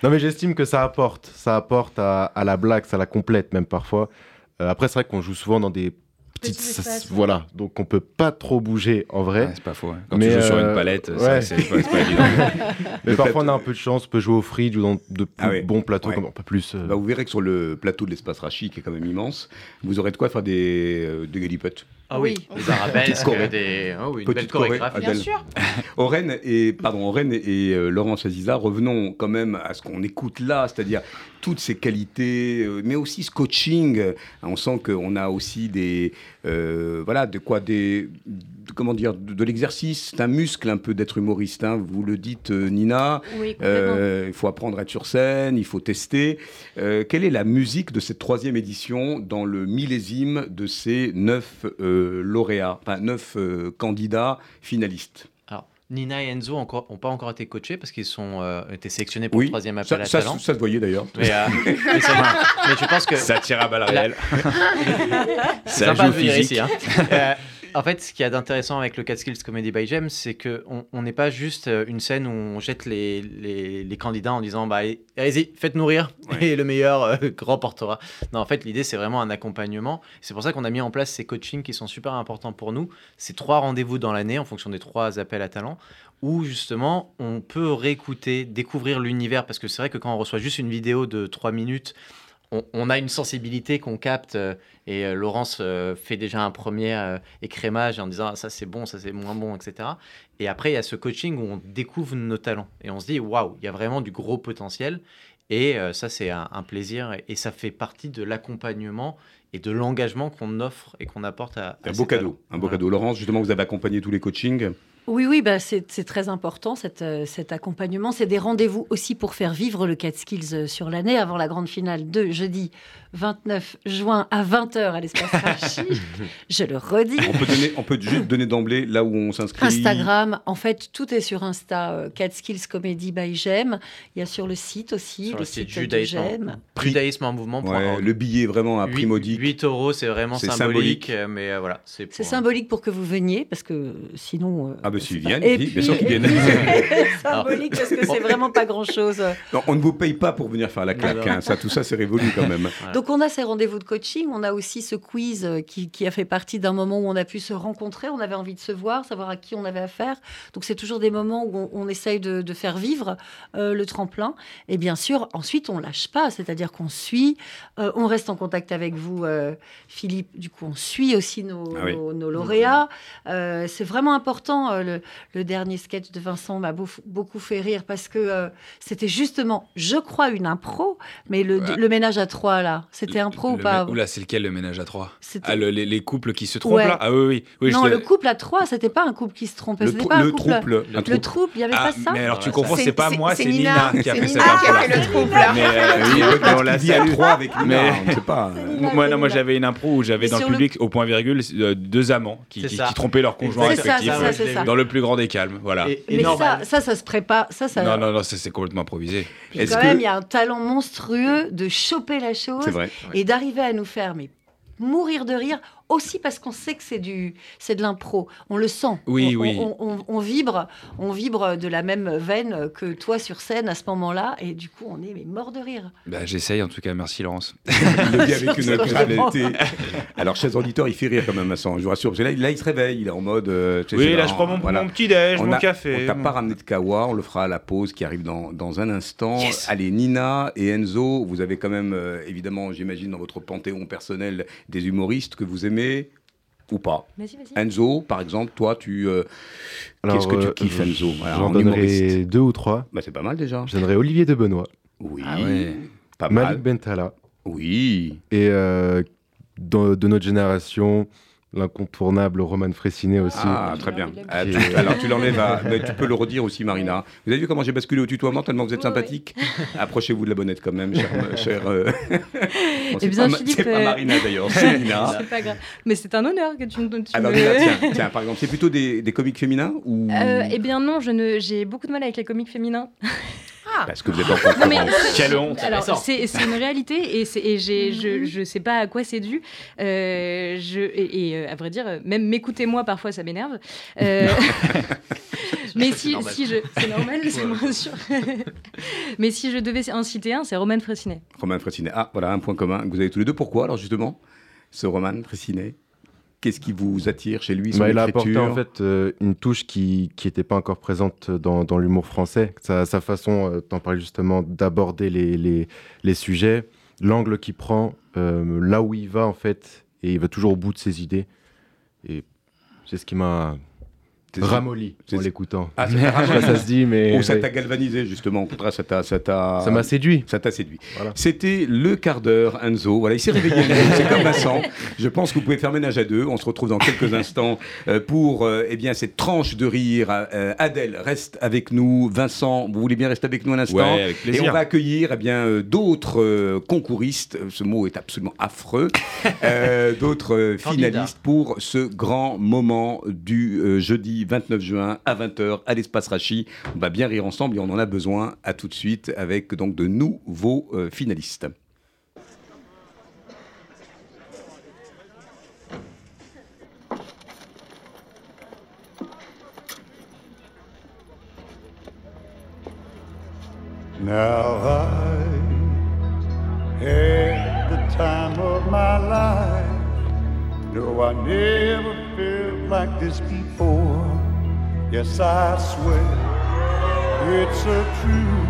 Non, mais j'estime que ça apporte. Ça apporte à la blague, ça la complète même parfois. Après, c'est vrai qu'on joue souvent dans des petites, voilà, donc on peut pas trop bouger en vrai. Ouais, c'est pas faux. Hein. Quand tu joues sur une palette, ouais. c'est pas évident. Mais parfois on a un peu de chance, on peut jouer au free, jouer dans de bons plateaux, ouais. Comme on peut plus. Bah, vous verrez que sur le plateau de l'Espace Rachi, qui est quand même immense, vous aurez de quoi faire des galipotes. Ah oui. Des arabesques, une belle chorégraphie. Bien sûr. Oren et Laurence Aziza, revenons quand même à ce qu'on écoute là, c'est-à-dire toutes ces qualités, mais aussi ce coaching. On sent qu'on a aussi de l'exercice. C'est un muscle un peu d'être humoriste, hein. Vous le dites, Nina. Oui, complètement. Il faut apprendre à être sur scène, il faut tester. Quelle est la musique de cette 3e édition dans le millésime de ces 9 lauréats, enfin 9 candidats finalistes. Alors, Nina et Henzo n'ont pas encore été coachés parce qu'ils ont été sélectionnés pour le 3e appel à talent. Ça se voyait d'ailleurs. Mais je pense que... Ça tire à balles réelles. Ça joue physique. En fait, ce qu'il y a d'intéressant avec le Catskills Comedy by JEM, c'est qu'on n'est pas juste une scène où on jette les candidats en disant allez-y, faites-nous rire, et le meilleur remportera. Non, en fait, l'idée, c'est vraiment un accompagnement. C'est pour ça qu'on a mis en place ces coachings qui sont super importants pour nous. C'est 3 rendez-vous dans l'année en fonction des 3 appels à talents, où justement, on peut réécouter, découvrir l'univers, parce que c'est vrai que quand on reçoit juste une vidéo de 3 minutes, on a une sensibilité qu'on capte, et Laurence fait déjà un premier écrémage en disant ça c'est bon, ça c'est moins bon, etc. Et après, il y a ce coaching où on découvre nos talents et on se dit waouh, il y a vraiment du gros potentiel. Et ça, c'est un plaisir et ça fait partie de l'accompagnement et de l'engagement qu'on offre et qu'on apporte à un beau cadeau. Un beau cadeau. Laurence, justement, vous avez accompagné tous les coachings. Oui, bah c'est très important cet accompagnement. C'est des rendez-vous aussi pour faire vivre le Catskills sur l'année avant la grande finale de jeudi 29 juin à 20h à l'Espace Rachi. Je le redis. On peut juste donner d'emblée là où on s'inscrit. Instagram, en fait, tout est sur Insta. Catskills Comedy by JEM. Il y a sur le site aussi. Sur le site Judaïsme. Judaïsme en Mouvement. Ouais, le billet est vraiment à prix modique. 8€, c'est vraiment symbolique. Mais voilà, c'est symbolique pour que vous veniez parce que sinon. Ah, monsieur Vianne, bien sûr qu'ils viennent. C'est symbolique parce que c'est vraiment pas grand-chose. Non, on ne vous paye pas pour venir faire la claque. Hein, tout ça, c'est révolu quand même. Voilà. Donc, on a ces rendez-vous de coaching. On a aussi ce quiz qui a fait partie d'un moment où on a pu se rencontrer. On avait envie de se voir, savoir à qui on avait affaire. Donc, c'est toujours des moments où on essaye de faire vivre le tremplin. Et bien sûr, ensuite, on lâche pas. C'est-à-dire qu'on suit. On reste en contact avec vous, Philippe. Du coup, on suit aussi nos lauréats. C'est vraiment important. D'ailleurs, le dernier sketch de Vincent m'a beaucoup fait rire parce que c'était justement, je crois, une impro, mais le ménage à trois, là, c'était impro ou pas? Oula, c'est lequel, le ménage à trois? Ah, les couples qui se trompent, ouais. Là? Ah oui. Non, le couple à trois, c'était pas un couple qui se trompait. Le trouble, il n'y avait pas ça. Mais alors, tu comprends, c'est pas moi, c'est Nina qui a fait cette impro-là. Le trouble, là. Mais on l'a dit à trois avec Nina, on ne sait pas. Moi, j'avais une impro où j'avais dans le public, au point virgule, deux amants qui trompaient leur conjoint respectif dans le plus grand des calmes. Voilà. Mais ça se prépare. Non, c'est complètement improvisé. Quand même, il y a un talent monstrueux de choper la chose et d'arriver à nous faire mourir de rire, aussi parce qu'on sait que c'est de l'impro. On le sent. Oui. On vibre de la même veine que toi sur scène à ce moment-là. Et du coup, on est mort de rire. Bah, j'essaye en tout cas. Merci Laurence. Le dit avec une personnalité. Alors, chers auditeurs, il fait rire quand même, Vincent. Je vous rassure. Parce que là, il se réveille. Il est en mode... là, je prends mon petit-déj, mon café. On t'a pas ramené de kawa. On le fera à la pause qui arrive dans un instant. Yes. Allez, Nina et Henzo, vous avez quand même, évidemment, j'imagine, dans votre panthéon personnel des humoristes que vous aimez ou pas. Vas-y. Henzo, par exemple, toi, qu'est-ce que tu kiffes, Henzo? J'en donnerais deux ou trois. Bah, c'est pas mal déjà. Je donnerais Olivier de Benoît. Oui. Ah ouais. Pas mal. Malik Bentala. Oui. Et de notre génération, l'incontournable Roman Fraissinet aussi. Ah, très bien. Alors, tu l'enlèves tu peux le redire aussi, Marina. Vous avez vu comment j'ai basculé au tutoiement, tellement vous êtes sympathique. Oui. Approchez-vous de la bonnette quand même, cher Bon, c'est pas Marina d'ailleurs, c'est Nina. C'est pas grave. Mais c'est un honneur que tu me donnes. Alors Nina, tiens, par exemple, c'est plutôt des comiques féminins ou... Eh bien non, j'ai beaucoup de mal avec les comiques féminins. Parce que vous êtes en concurrence. Quelle honte. Alors, c'est une réalité et je sais pas à quoi c'est dû. À vrai dire, même m'écouter moi parfois, ça m'énerve. Mais c'est normal, c'est moins sûr. Mais si je devais en citer un, c'est Roman Fraissinet. Roman Fraissinet. Ah, voilà un point commun que vous avez tous les deux. Pourquoi alors justement ce Roman Fraissinet? Qu'est-ce qui vous attire chez lui? Il a apporté en fait une touche qui n'était pas encore présente dans l'humour français. Sa façon, t'en parlais justement, d'aborder les sujets, l'angle qu'il prend, là où il va en fait, et il va toujours au bout de ses idées. Et c'est ce qui m'a ramolli en l'écoutant. Ah, ça se dit, mais... Ou ça t'a galvanisé, justement. Ça m'a séduit. Ça t'a séduit. Voilà. C'était le quart d'heure, Henzo. Voilà, il s'est réveillé. C'est comme Vincent. Je pense que vous pouvez faire ménage à deux. On se retrouve dans quelques instants pour cette tranche de rire. Adèle, reste avec nous. Vincent, vous voulez bien rester avec nous un instant? Ouais, avec plaisir. Et on va accueillir d'autres concouristes. Ce mot est absolument affreux. D'autres finalistes pour ce grand moment du jeudi 29 juin à 20h à l'Espace Rachi. On va bien rire ensemble et on en a besoin. À tout de suite avec donc de nouveaux finalistes. Now I had the time of my life. No, I never felt like this before. Yes, I swear it's a truth,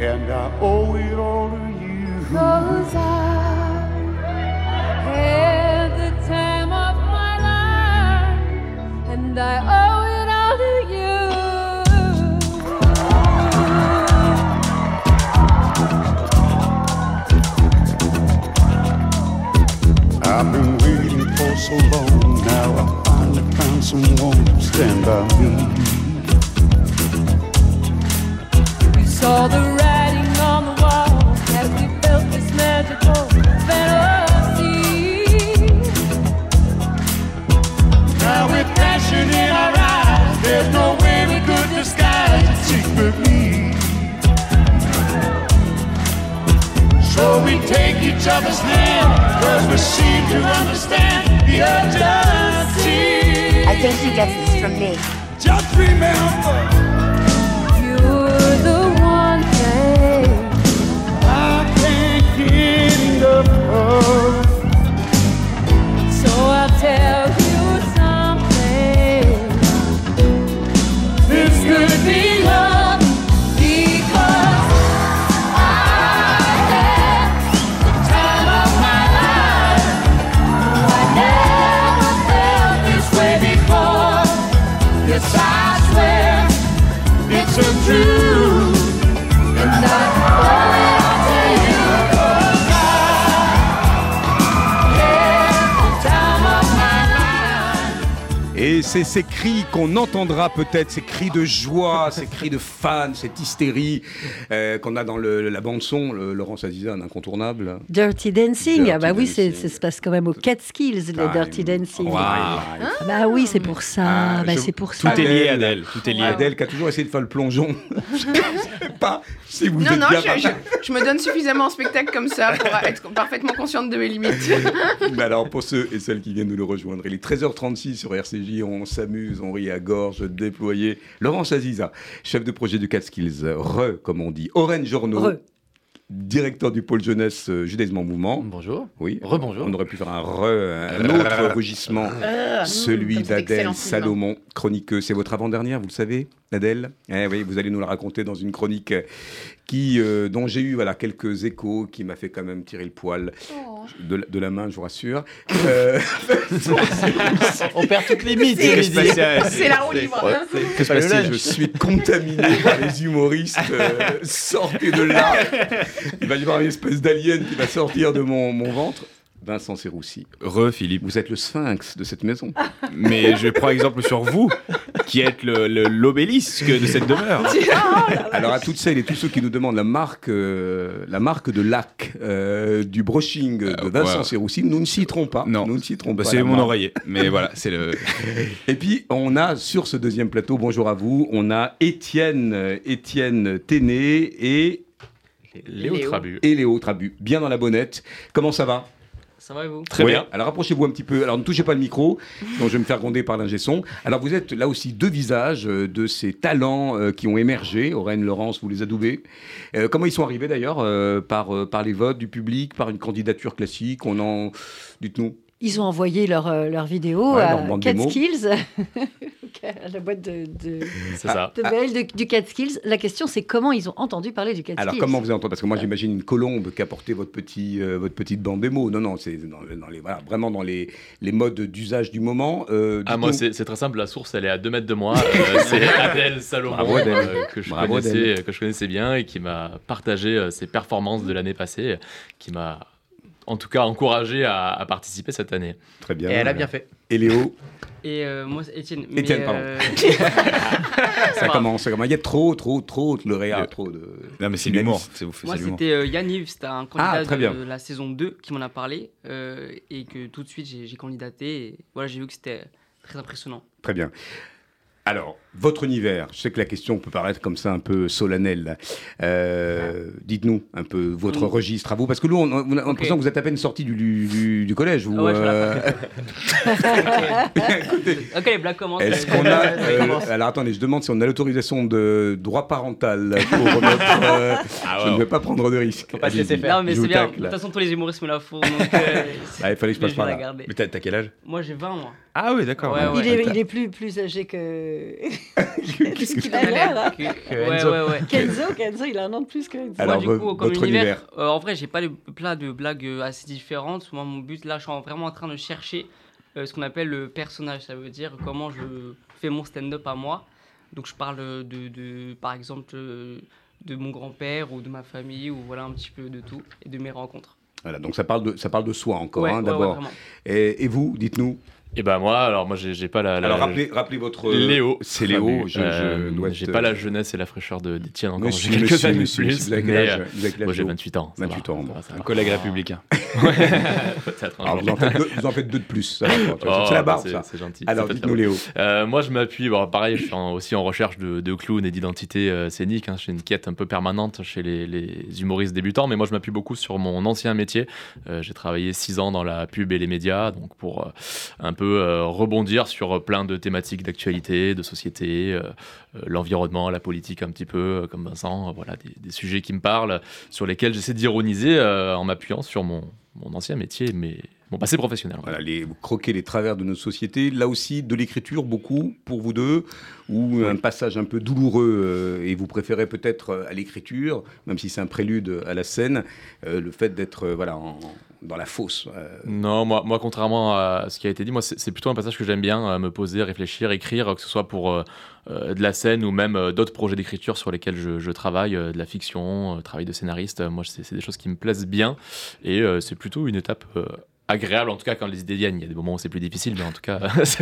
and I owe it all to you. 'Cause I had the time of my life, and I owe it all to you. I've been for so long, now I finally found someone to stand by me. We saw the writing on the wall as we felt this magical fantasy. Now with passion in our eyes, there's no way we could disguise the secret need. So we take each other's hand, 'cause we seem to understand the urgency. I think she gets this from me. Just remember, you're the one thing I can't get enough of. So I'll tell you something. This could be love. ces cris qu'on entendra peut-être, ces cris de joie, ces cris de fans, cette hystérie qu'on a dans la bande-son, Laurence Aziza, un incontournable. Dirty Dancing, ah bah oui, ça se passe quand même au Catskills, le Dirty Dancing. Wow. Bah oui, c'est pour ça, c'est pour ça. Tout est lié, Adèle, tout est lié. Adèle qui a toujours essayé de faire le plongeon. Si vous non, je me donne suffisamment en spectacle comme ça pour être parfaitement consciente de mes limites. Bah alors, pour ceux et celles qui viennent de nous rejoindre, il est 13h36 sur RCJ, on s'amuse, on rit à gorge déployée. Laurence Aziza, chef de projet du Catskills, comme on dit, Oren Journeau. Directeur du pôle jeunesse Judaïsme en Mouvement. Bonjour. Oui. Rebonjour. On aurait pu faire un autre rugissement, celui d'Adèle Salomon, chroniqueuse. C'est votre avant-dernière, vous le savez, Adèle. Oui, vous allez nous la raconter dans une chronique qui, dont j'ai eu quelques échos, qui m'a fait quand même tirer le poil de la main, je vous rassure. On perd toutes les mythes. C'est là où on y va. Que se passe-t-il ? Je suis contaminé par les humoristes. Sortez de là. Il va y avoir une espèce d'alien qui va sortir de mon ventre. Vincent Seroussi. Philippe. Vous êtes le sphinx de cette maison. Mais je prends exemple sur vous, qui êtes l'obélisque de cette demeure. Alors à toutes celles et tous ceux qui nous demandent la marque de lac du brushing de Vincent Seroussi, nous ne citerons pas. Non, nous ne citerons pas. C'est mon oreiller. Mais voilà, c'est le... Et puis on a sur ce deuxième plateau, bonjour à vous, on a Étienne Tene et... Léo Trabut, bien dans la bonnette. Comment ça va ? Ça va et vous ? Très bien. Alors rapprochez-vous un petit peu. Alors ne touchez pas le micro, sinon je vais me faire gronder par l'ingé son. Alors vous êtes là aussi deux visages de ces talents qui ont émergé. Oren, Laurence, vous les adoubez. Comment ils sont arrivés d'ailleurs par les votes du public, par une candidature classique ? Dites-nous. Ils ont envoyé leur vidéo à Catskills, à la boîte de mail du Catskills. La question, c'est comment ils ont entendu parler du Catskills. Alors, comment vous avez entendu ? Parce que moi, j'imagine une colombe qui a porté votre petite bande démo. Non, c'est vraiment dans les modes d'usage du moment. Moi, c'est très simple. La source, elle est à 2 mètres de moi. C'est Adèle Salomon, que je connaissais bien et qui m'a partagé ses performances de l'année passée, qui m'a... en tout cas encouragé à participer cette année. Très bien. Et elle a bien fait. Et Léo ? Et moi, Étienne. Étienne, pardon. Ça commence. Il y a trop de lauréats, trop de... Non, mais c'est l'humour. Moi, c'était Yanniv, c'était un candidat de la saison 2 qui m'en a parlé et que tout de suite, j'ai candidaté. Et voilà, j'ai vu que c'était très impressionnant. Très bien. Alors, votre univers, je sais que la question peut paraître comme ça un peu solennelle. Dites-nous un peu votre registre à vous, parce que nous, on a l'impression que vous êtes à peine sorti du collège. Ou, Ok, les blagues commencent. Est-ce qu'on a... alors attendez, je demande si on a l'autorisation de droit parental pour notre... je ne veux pas prendre de risque. Faut pas se laisser faire. Non, mais c'est bien. De toute façon, tous les humoristes me la font. Il fallait que je passe par là. Mais t'as quel âge ? Moi, j'ai 20 mois. Ah oui, d'accord. Il est plus âgé que... Qu'est-ce qu'il a l'air Kenzo, il a un an de plus que Enzo. Alors, moi, du coup, comme univers, en vrai, j'ai pas plein de blagues assez différentes. Moi, mon but, là, je suis vraiment en train de chercher ce qu'on appelle le personnage. Ça veut dire comment je fais mon stand-up à moi. Donc, je parle par exemple, de mon grand-père ou de ma famille ou un petit peu de tout et de mes rencontres. Voilà, donc ça parle de soi encore, d'abord. Et vous, dites-nous. Et moi j'ai pas la... Alors rappelez votre... Léo. C'est Léo. J'ai pas la jeunesse et la fraîcheur d'Étienne encore. J'ai quelques années plus. Moi j'ai 28 ans. Ça va. Un collègue républicain. Vous en faites deux de plus. C'est la barre, ça. C'est gentil. Alors dites-nous Léo. Moi je m'appuie, pareil, je suis aussi en recherche de clown et d'identité scénique. J'ai une quête un peu permanente chez les humoristes débutants. Mais moi je m'appuie beaucoup sur mon ancien métier. J'ai travaillé 6 ans dans la pub et les médias. Donc pour un peu rebondir sur plein de thématiques d'actualité, de société, l'environnement, la politique un petit peu, comme Vincent, des sujets qui me parlent, sur lesquels j'essaie d'ironiser en m'appuyant sur mon ancien métier, mais mon passé professionnel. Vous croquez les travers de notre société, là aussi de l'écriture beaucoup pour vous deux, ou un passage un peu douloureux, et vous préférez peut-être à l'écriture, même si c'est un prélude à la scène, le fait d'être dans la fosse. Non, moi, contrairement à ce qui a été dit, moi c'est plutôt un passage que j'aime bien, me poser, réfléchir, écrire, que ce soit pour de la scène ou même d'autres projets d'écriture sur lesquels je travaille, de la fiction, travail de scénariste. Moi, c'est des choses qui me plaisent bien et c'est plutôt une étape agréable, en tout cas quand les idées viennent. Il y a des moments où c'est plus difficile, mais en tout cas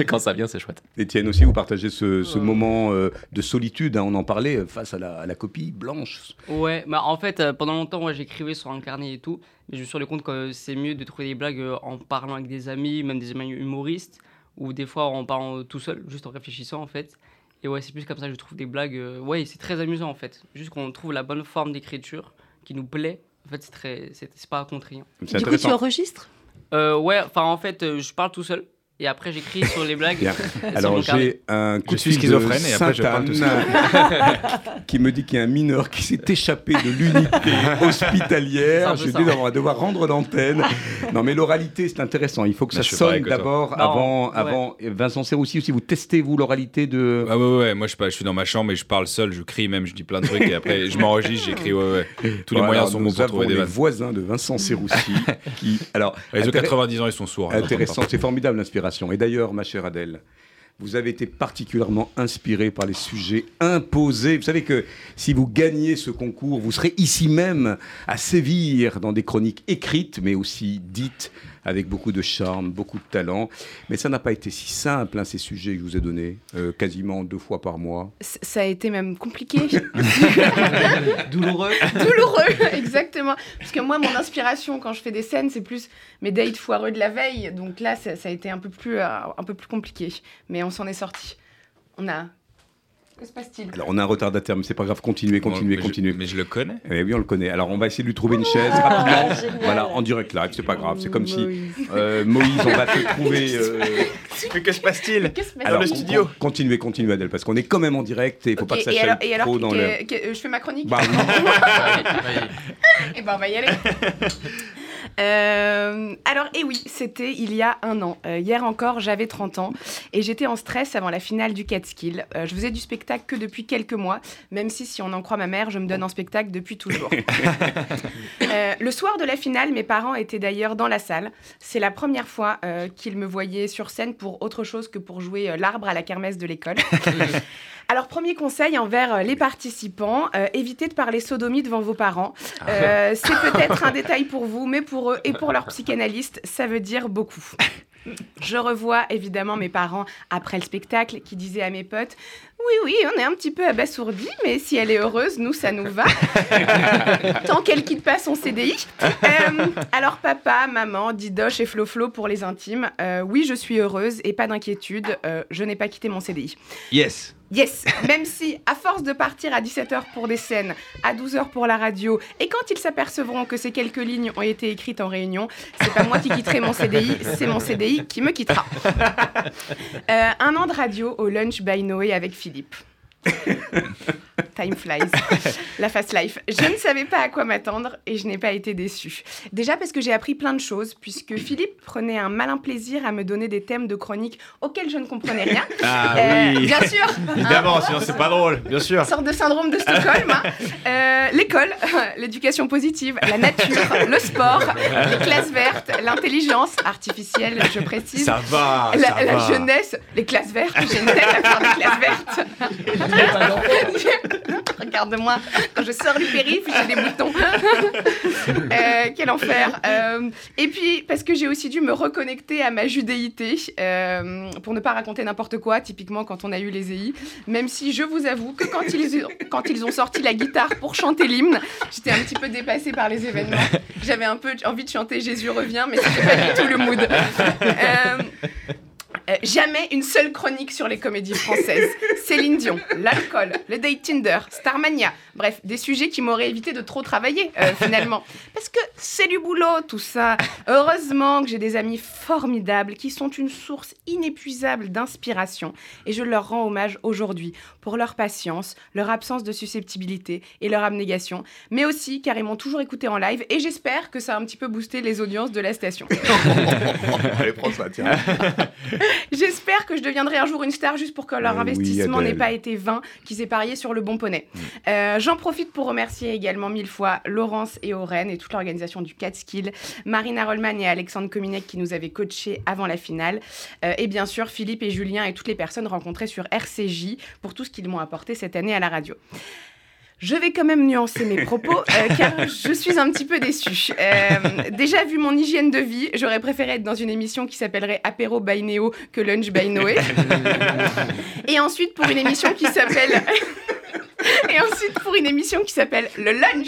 quand ça vient, c'est chouette. Étienne aussi, vous partagez ce moment de solitude, hein, on en parlait, face à la copie blanche. Ouais, bah en fait, pendant longtemps, ouais, j'écrivais sur un carnet et tout, mais je me suis rendu compte que c'est mieux de trouver des blagues en parlant avec des amis, même des amis humoristes, ou des fois en parlant tout seul, juste en réfléchissant en fait. Et ouais, c'est plus comme ça que je trouve des blagues. Ouais, c'est très amusant en fait, juste qu'on trouve la bonne forme d'écriture qui nous plaît. En fait, c'est pas contraignant. Du coup, tu enregistres ? Ouais, enfin en fait, je parle tout seul et après j'écris sur les blagues. Alors j'ai un coup de fil schizophrène et après je parle tout seul. Qui me dit qu'il y a un mineur qui s'est échappé de l'unité hospitalière. Je dis on va devoir rendre l'antenne. Non mais l'oralité c'est intéressant, il faut que mais ça sonne d'abord avant. Vincent Seroussi aussi, vous testez vous l'oralité de... Ah ouais, moi je suis dans ma chambre et je parle seul, je crie même, je dis plein de trucs et après je m'enregistre, j'écris Tous les moyens sont bons pour trouver des vannes. Nous avons les voisins de Vincent Seroussi qui... Alors, ils ont 90 ans, ils sont sourds. Intéressant, c'est formidable l'inspiration. Et d'ailleurs ma chère Adèle, vous avez été particulièrement inspiré par les sujets imposés. Vous savez que si vous gagnez ce concours, vous serez ici même à sévir dans des chroniques écrites, mais aussi dites avec beaucoup de charme, beaucoup de talent. Mais ça n'a pas été si simple, hein, ces sujets que je vous ai donnés, quasiment 2 fois par mois. Ça a été même compliqué. Douloureux, exactement. Parce que moi, mon inspiration, quand je fais des scènes, c'est plus mes dates foireux de la veille. Donc là, ça a été un peu plus compliqué. Mais on s'en est sortis. Que se passe-t-il ? Alors, on a un retardataire, mais c'est pas grave, continuez. Mais je le connais. Eh oui, on le connaît. Alors, on va essayer de lui trouver une chaise rapidement. Voilà, en direct live, c'est pas grave. C'est comme Moïse. Si Moïse, on va te trouver. Mais que se passe-t-il ? Alors, le studio. Continuez, Adèle, parce qu'on est quand même en direct et il faut pas que ça chale trop dans le. Je fais ma chronique. Bah, et ben, on va y aller. Alors, c'était il y a 1 an. Hier encore, j'avais 30 ans et j'étais en stress avant la finale du Catskills. Je faisais du spectacle que depuis quelques mois, même si on en croit ma mère, je me donne en spectacle depuis toujours. Le soir de la finale, mes parents étaient d'ailleurs dans la salle. C'est la première fois qu'ils me voyaient sur scène pour autre chose que pour jouer l'arbre à la kermesse de l'école. Alors, premier conseil envers les participants, évitez de parler sodomie devant vos parents. C'est peut-être un détail pour vous, mais pour eux et pour leur psychanalyste, ça veut dire beaucoup. Je revois évidemment mes parents après le spectacle qui disaient à mes potes « Oui, on est un petit peu abasourdis, mais si elle est heureuse, nous, ça nous va. Tant qu'elle quitte pas son CDI. Alors papa, maman, Didoche et Floflo pour les intimes. Oui, je suis heureuse et pas d'inquiétude. Je n'ai pas quitté mon CDI. » Yes, même si, à force de partir à 17h pour des scènes, à 12h pour la radio, et quand ils s'apercevront que ces quelques lignes ont été écrites en réunion, c'est pas moi qui quitterai mon CDI, c'est mon CDI qui me quittera. 1 an de radio au Lunch by Noé avec Philippe. Time flies, la fast life. Je ne savais pas à quoi m'attendre et je n'ai pas été déçue. Déjà parce que j'ai appris plein de choses, puisque Philippe prenait un malin plaisir à me donner des thèmes de chronique auxquels je ne comprenais rien. Oui. Bien sûr. Évidemment, sinon c'est pas drôle, bien sûr. Sorte de syndrome de Stockholm. L'école, l'éducation positive, la nature, le sport, les classes vertes, l'intelligence artificielle, je précise. Ça va. Jeunesse, les classes vertes, j'ai une tête à faire des classes vertes. Regarde-moi, quand je sors du périph', j'ai des boutons. Quel enfer. Et puis, parce que j'ai aussi dû me reconnecter à ma judéité pour ne pas raconter n'importe quoi, typiquement quand on a eu les EI. Même si je vous avoue que quand ils ont sorti la guitare pour chanter l'hymne, j'étais un petit peu dépassée par les événements. J'avais un peu envie de chanter « Jésus revient », mais c'était pas du tout le mood. Jamais une seule chronique sur les comédies françaises. Céline Dion, l'alcool, le date Tinder, Starmania. Bref, des sujets qui m'auraient évité de trop travailler, finalement. Parce que c'est du boulot, tout ça. Heureusement que j'ai des amis formidables qui sont une source inépuisable d'inspiration. Et je leur rends hommage aujourd'hui pour leur patience, leur absence de susceptibilité et leur abnégation. Mais aussi, car ils m'ont toujours écouté en live. Et j'espère que ça a un petit peu boosté les audiences de la station. Allez, prends ça, tiens. J'espère que je deviendrai un jour une star juste pour que leur investissement n'ait pas été vain, qu'ils aient parié sur le bon poney. J'en profite pour remercier également 1000 fois Laurence et Oren et toute l'organisation du Catskill, Marina Rollman et Alexandre Kominek qui nous avaient coachés avant la finale, et bien sûr Philippe et Julien et toutes les personnes rencontrées sur RCJ pour tout ce qu'ils m'ont apporté cette année à la radio. Je vais quand même nuancer mes propos, car je suis un petit peu déçue. Déjà, vu mon hygiène de vie, j'aurais préféré être dans une émission qui s'appellerait Apéro by Néo que Lunch by Noé. Et ensuite, pour une émission qui s'appelle... Le Lunch,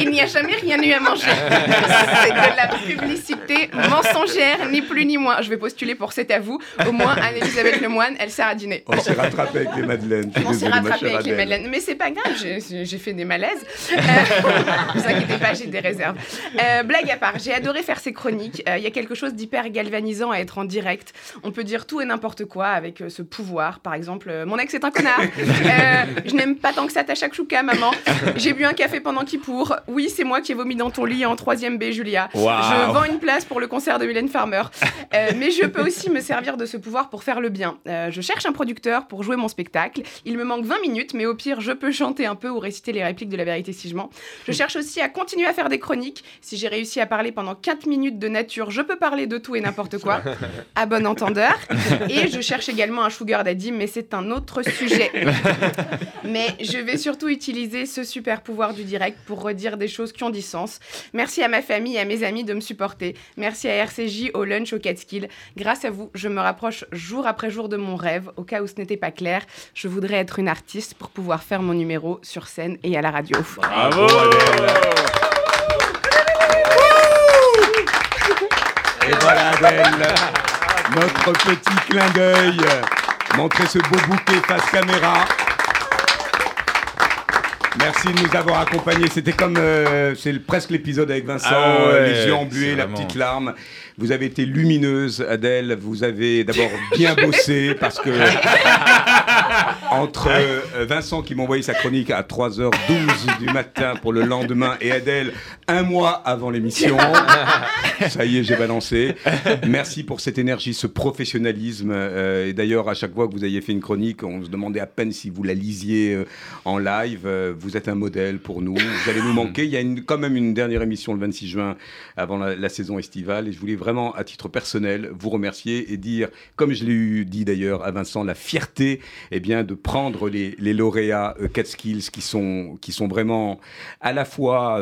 il n'y a jamais rien eu à manger. C'est de la publicité mensongère, ni plus ni moins. Je vais postuler pour C'est à vous. Au moins, Anne-Elisabeth Lemoine, elle sert à dîner. On s'est rattrapé avec les madeleines. Mais c'est pas grave, j'ai fait des malaises. Ne vous inquiétez pas, j'ai des réserves. Blague à part, j'ai adoré faire ces chroniques. Il y a quelque chose d'hyper galvanisant à être en direct. On peut dire tout et n'importe quoi avec ce pouvoir. Par exemple, mon ex est un connard. Je n'aime pas tant que ça ta chakchouka, maman. J'ai bu un café pendant Kippour. Oui, c'est moi qui ai vomi dans ton lit en 3e B, Julia. Wow. Je vends une place pour le concert de Mylène Farmer. Mais je peux aussi me servir de ce pouvoir pour faire le bien. Je cherche un producteur pour jouer mon spectacle. Il me manque 20 minutes, mais au pire, je peux chanter un peu ou réciter les répliques de La Vérité si je mens. Je cherche aussi à continuer à faire des chroniques. Si j'ai réussi à parler pendant 4 minutes de nature, je peux parler de tout et n'importe quoi. À bon entendeur. Et je cherche également un sugar daddy, mais c'est un autre sujet. Mais je vais surtout utiliser ce super pouvoir du direct pour redire des choses qui ont du sens. Merci à ma famille et à mes amis de me supporter. Merci à RCJ, au Lunch, au Catskills. Grâce à vous, je me rapproche jour après jour de mon rêve. Au cas où ce n'était pas clair, je voudrais être une artiste pour pouvoir faire mon numéro sur scène et à la radio. Bravo, Adèle. Et voilà, Adèle, notre petit clin d'œil. Montrez ce beau bouquet face caméra. Merci de nous avoir accompagnés. C'était comme, c'est presque l'épisode avec Vincent, les yeux embués, la petite larme. Vous avez été lumineuse, Adèle. Vous avez d'abord bien bossé parce que entre Vincent qui m'a envoyé sa chronique à 3h12 du matin pour le lendemain et Adèle un mois avant l'émission, ça y est, j'ai balancé. Merci pour cette énergie, ce professionnalisme. Et d'ailleurs, à chaque fois que vous ayez fait une chronique, on se demandait à peine si vous la lisiez en live. Vous êtes un modèle pour nous, vous allez nous manquer. Il y a quand même une dernière émission le 26 juin avant la saison estivale et je voulais vraiment à titre personnel vous remercier et dire, comme je l'ai dit d'ailleurs à Vincent, la fierté de prendre les lauréats Catskills qui sont vraiment à la fois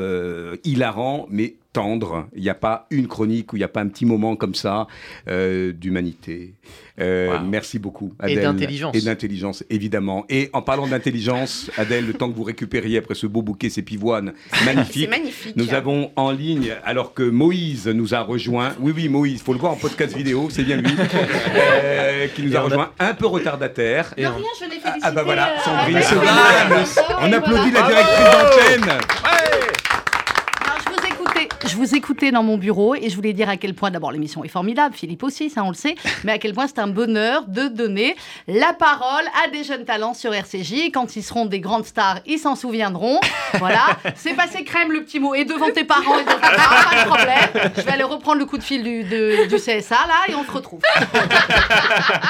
hilarants mais tendre. Il n'y a pas une chronique où il n'y a pas un petit moment comme ça d'humanité. Merci beaucoup, Adèle. Et d'intelligence, évidemment. Et en parlant d'intelligence, Adèle, le temps que vous récupériez après ce beau bouquet, ces pivoines magnifiques. C'est magnifique. Nous avons en ligne, alors que Moïse nous a rejoint. Oui, Moïse, il faut le voir en podcast vidéo, c'est bien lui. Qui nous a rejoint, un peu retardataire. De rien, je l'ai félicité. Ah bah voilà, Sandrine. On applaudit la directrice d'antenne. Je vous écoutais dans mon bureau et je voulais dire à quel point, d'abord, l'émission est formidable, Philippe aussi, ça on le sait, mais à quel point c'est un bonheur de donner la parole à des jeunes talents sur RCJ. Quand ils seront des grandes stars, ils s'en souviendront. Voilà, c'est passé crème le petit mot. Et devant tes parents, pas de problème. Je vais aller reprendre le coup de fil du CSA là et on se retrouve.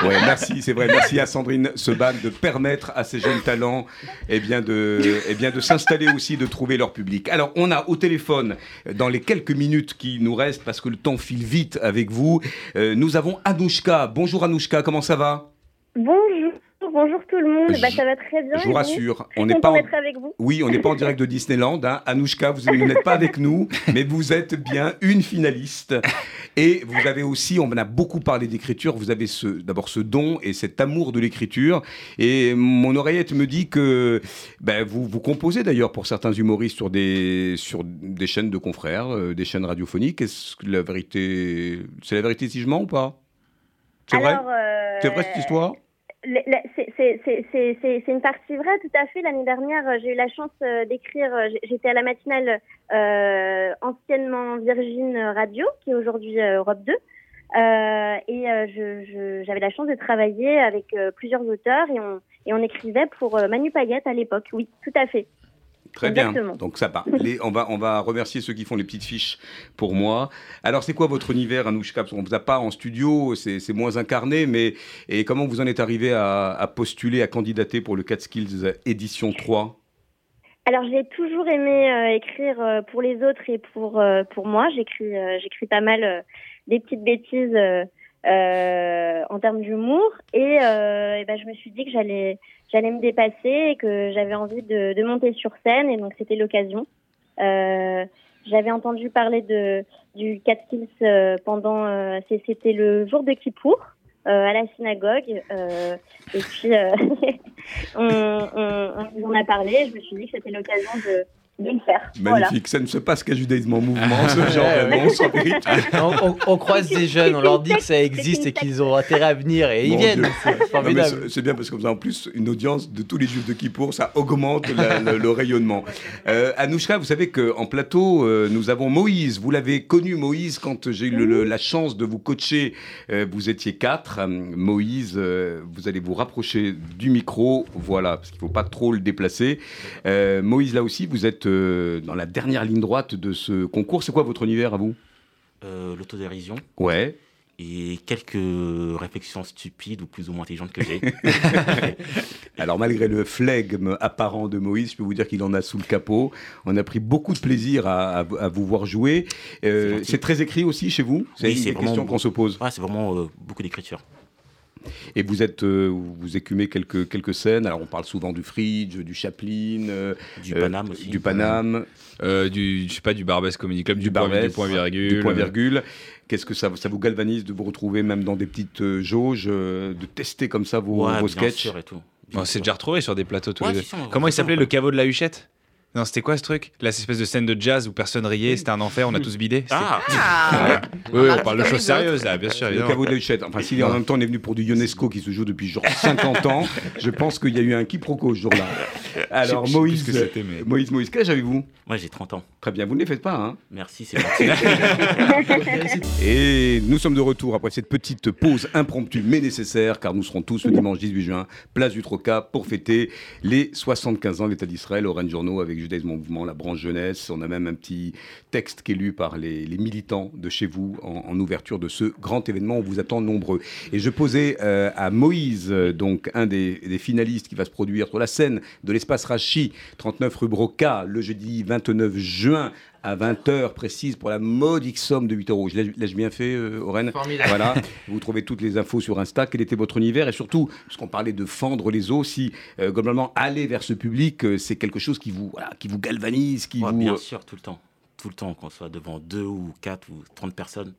Ouais, merci, c'est vrai. Merci à Sandrine Seban de permettre à ces jeunes talents de s'installer aussi, de trouver leur public. Alors, on a au téléphone, dans les quelques minutes qui nous restent, parce que le temps file vite avec vous. Nous avons Anoushka. Bonjour Anoushka, comment ça va ? Bonjour tout le monde. Ça va très bien. Je vous rassure, on n'est pas avec vous. Oui, on n'est pas en direct de Disneyland. Hein. Anoushka, vous n'êtes pas avec nous, mais vous êtes bien une finaliste. Et vous avez aussi, on a beaucoup parlé d'écriture, vous avez d'abord ce don et cet amour de l'écriture. Et mon oreillette me dit que vous composez d'ailleurs pour certains humoristes sur des chaînes de confrères, des chaînes radiophoniques. Est-ce que c'est la vérité si je mens ou pas ? C'est vrai cette histoire ? C'est une partie vraie, tout à fait. L'année dernière, j'ai eu la chance d'écrire. J'étais à la matinale anciennement Virgin Radio, qui est aujourd'hui Europe 2. J'avais la chance de travailler avec plusieurs auteurs et on écrivait pour Manu Payette à l'époque. Oui, tout à fait. Très Exactement. Bien, donc ça part. On va remercier ceux qui font les petites fiches pour moi. Alors, c'est quoi votre univers, Anoushka ? On ne vous a pas en studio, c'est moins incarné, mais et comment vous en êtes arrivé à postuler, à candidater pour le Catskills édition 3 ? Alors, j'ai toujours aimé écrire pour les autres et pour moi. J'écris pas mal des petites bêtises en termes d'humour, et ben je me suis dit que j'allais me dépasser et que j'avais envie de monter sur scène, et donc c'était l'occasion. J'avais entendu parler du Catskills pendant c'était le jour de Kippour à la synagogue, et puis on a parlé. Je me suis dit que c'était l'occasion de le faire. Magnifique, voilà. Ça ne se passe qu'à Judaïsme en Mouvement, ce genre de on croise des jeunes, on leur dit que ça existe et qu'ils ont intérêt à venir, et ils viennent. C'est formidable. C'est bien parce que vous avez en plus une audience de tous les juifs de Kippour, ça augmente le rayonnement. Anoushka, vous savez qu'en plateau, nous avons Moïse. Vous l'avez connu, Moïse, quand j'ai eu la chance de vous coacher. Vous étiez 4. Moïse, vous allez vous rapprocher du micro, voilà, parce qu'il ne faut pas trop le déplacer. Moïse, là aussi, vous êtes dans la dernière ligne droite de ce concours. C'est quoi votre univers à vous ? L'autodérision. Ouais. Et quelques réflexions stupides ou plus ou moins intelligentes que j'ai. Alors, malgré le flegme apparent de Moïse, je peux vous dire qu'il en a sous le capot. On a pris beaucoup de plaisir à vous voir jouer. C'est très écrit aussi chez vous ? C'est une question qu'on se pose. Ouais, c'est vraiment beaucoup d'écriture. Et vous écumez quelques scènes. Alors on parle souvent du Fridge, du Chaplin, du Paname aussi. Du Paname, je sais pas, du Barbès Comedy Club, du Point Virgule. Du Point Virgule. Qu'est-ce que ça vous galvanise de vous retrouver même dans des petites jauges, de tester comme ça vos sketchs et tout. On s'est déjà retrouvé sur des plateaux tous les deux. Comment il s'appelait, le caveau de la Huchette ? Non, c'était quoi ce truc ? Là, cette espèce de scène de jazz où personne riait, c'était un enfer, on a tous bidé. Oui, on parle de choses sérieuses, là, bien sûr. Le caveau de la Huchette. Enfin, s'il est en même temps, on est venu pour du Ionesco qui se joue depuis genre 50 ans. Je pense qu'il y a eu un quiproquo ce jour-là. Alors, Moïse, quel âge avez-vous ? Moi, j'ai 30 ans. Très bien, vous ne les faites pas, hein ? Merci, c'est parti. Et nous sommes de retour après cette petite pause impromptue, mais nécessaire, car nous serons tous le dimanche 18 juin, place du Troca, pour fêter les 75 ans de l'État d'Israël. Oren Journeau avec Judaïsme en Mouvement, la branche jeunesse. On a même un petit texte qui est lu par les militants de chez vous en ouverture de ce grand événement. On vous attend nombreux. Et je posais à Moïse, donc un des finalistes qui va se produire sur la scène de l'espace Rachi, 39 rue Broca, le jeudi 29 juin à 20h précise pour la modique somme de 8 €. L'ai-je bien fait, Oren ? Formidable. Voilà, vous trouvez toutes les infos sur Insta. Quel était votre univers ? Et surtout, parce qu'on parlait de fendre les os, si globalement aller vers ce public, c'est quelque chose qui vous galvanise, bien sûr, tout le temps, qu'on soit devant 2 ou 4 ou 30 personnes.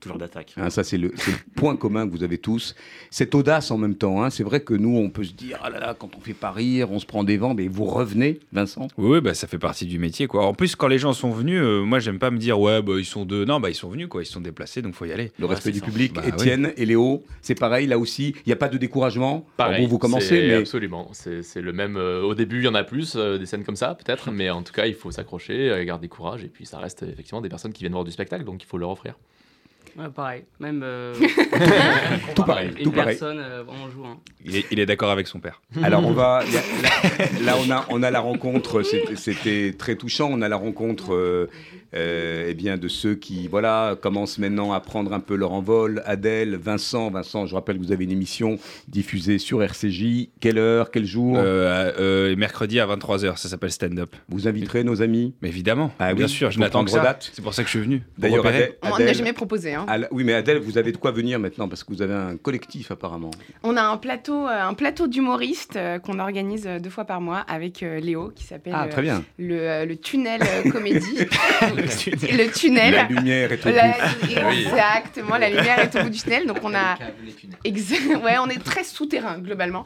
Toujours d'attaque. Ça, c'est le point commun que vous avez tous. Cette audace en même temps. C'est vrai que nous, on peut se dire, quand on fait pas rire, on se prend des vents, mais vous revenez, Vincent ? Oui, ça fait partie du métier, quoi. En plus, quand les gens sont venus, moi, j'aime pas me dire, ils sont deux. Non, ils sont venus, quoi. Ils se sont déplacés, donc il faut y aller. Le respect du public, Étienne et Léo, c'est pareil, là aussi. Il n'y a pas de découragement. Pareil, vous commencez, absolument. C'est le même. Au début, il y en a plus, des scènes comme ça, peut-être, mais en tout cas, il faut s'accrocher, garder courage, et puis ça reste effectivement des personnes qui viennent voir du spectacle, donc il faut leur offrir. Ouais, pareil, même tout pareil. Personne, on joue. Il est d'accord avec son père. Alors on va là on a la rencontre, c'était très touchant. On a la rencontre de ceux qui commencent maintenant à prendre un peu leur envol. Adèle, Vincent, je rappelle que vous avez une émission diffusée sur RCJ. Quelle heure, quel jour ? Mercredi à 23h, ça s'appelle Stand Up. Vous inviterez nos amis ? Mais évidemment, bien sûr, je n'attends que ça. C'est pour ça que je suis venu. D'ailleurs, on n'a jamais proposé. Oui, mais Adèle, vous avez de quoi venir maintenant, parce que vous avez un collectif apparemment. On a un plateau d'humoristes qu'on organise 2 fois par mois avec Léo, qui s'appelle le Tunnel Comédie. Le tunnel. La lumière est au bout. Exactement, la lumière est au bout du tunnel. Donc on a... on est très souterrain globalement.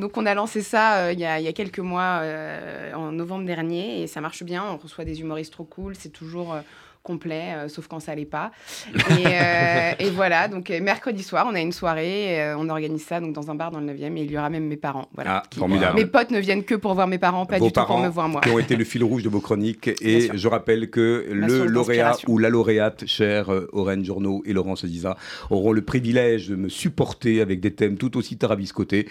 Donc on a lancé ça il y a quelques mois, en novembre dernier, et ça marche bien. On reçoit des humoristes trop cool, c'est toujours... complet, sauf quand ça allait pas. Et voilà, donc mercredi soir, on a une soirée, on organise ça donc dans un bar dans le 9e, et il y aura même mes parents. Voilà. Formidable. Mes potes ne viennent que pour voir mes parents, pas vos du tout pour me voir moi. Qui ont été le fil rouge de vos chroniques, et je rappelle que le lauréat ou la lauréate, chers Oren Journeau et Laurence Aziza, auront le privilège de me supporter avec des thèmes tout aussi tarabiscotés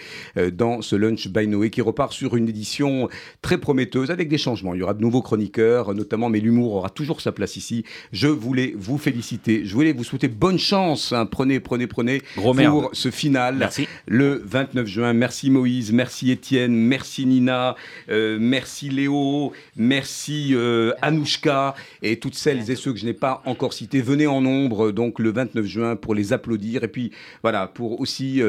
dans ce Lunch by Noé qui repart sur une édition très prometteuse avec des changements. Il y aura de nouveaux chroniqueurs, notamment, mais l'humour aura toujours sa place ici. Je voulais vous féliciter, je voulais vous souhaiter bonne chance, hein. Prenez gros pour merde. Ce final. Merci. Le 29 juin. Merci Moïse, merci Étienne, merci Nina, merci Léo, merci Anoushka et toutes celles et ceux que je n'ai pas encore cités. Venez en nombre donc le 29 juin pour les applaudir et puis voilà, pour aussi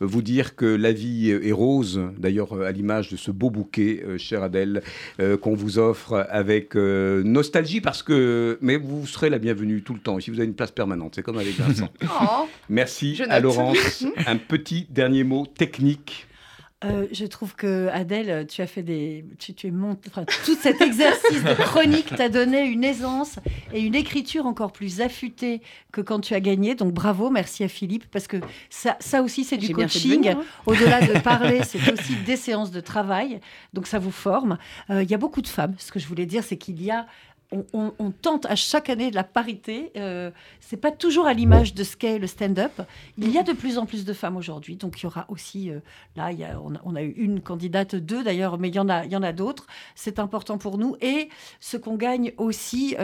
vous dire que la vie est rose, d'ailleurs à l'image de ce beau bouquet, chère Adèle, qu'on vous offre avec nostalgie parce que, mais vous serez la bienvenue tout le temps, ici vous avez une place permanente, c'est comme avec Vincent. Oh, merci à Laurence. Un petit dernier mot technique. Je trouve que Adèle, tu as fait des, tu es montée, enfin, tout cet exercice de chronique t'a donné une aisance et une écriture encore plus affûtée que quand tu as gagné. Donc bravo, merci à Philippe parce que ça aussi c'est du coaching. Venir, hein. Au-delà de parler, c'est aussi des séances de travail. Donc ça vous forme. Il y a beaucoup de femmes. Ce que je voulais dire, c'est qu'il y a on tente à chaque année de la parité. C'est pas toujours à l'image de ce qu'est le stand-up. Il y a de plus en plus de femmes aujourd'hui, donc il y aura aussi là. On a eu une candidate, deux d'ailleurs, mais il y en a d'autres. C'est important pour nous et ce qu'on gagne aussi,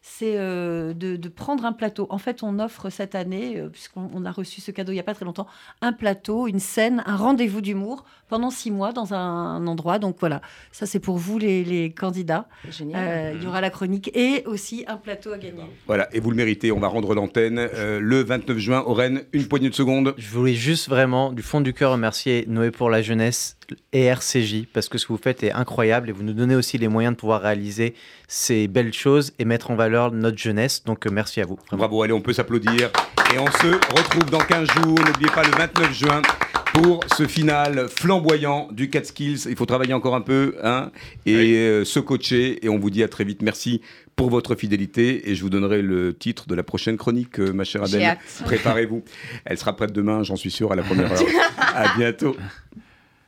c'est de prendre un plateau. En fait, on offre cette année, puisqu'on a reçu ce cadeau il y a pas très longtemps, un plateau, une scène, un rendez-vous d'humour pendant 6 mois dans un endroit. Donc voilà, ça c'est pour vous les candidats. Génial. Il y aura la chronique et aussi un plateau à gagner. Voilà, et vous le méritez, on va rendre l'antenne le 29 juin au Rennes, une poignée de secondes. Je voulais juste vraiment, du fond du cœur, remercier Noé pour la jeunesse et RCJ, parce que ce que vous faites est incroyable et vous nous donnez aussi les moyens de pouvoir réaliser ces belles choses et mettre en valeur notre jeunesse, donc merci à vous. Vraiment. Bravo, allez, on peut s'applaudir et on se retrouve dans 15 jours, n'oubliez pas le 29 juin pour ce final flamboyant du Catskills. Il faut travailler encore un peu, hein, et oui, se coacher. Et on vous dit à très vite. Merci pour votre fidélité. Et je vous donnerai le titre de la prochaine chronique, ma chère Adèle. Préparez-vous. Elle sera prête demain, j'en suis sûr, à la première heure. À bientôt.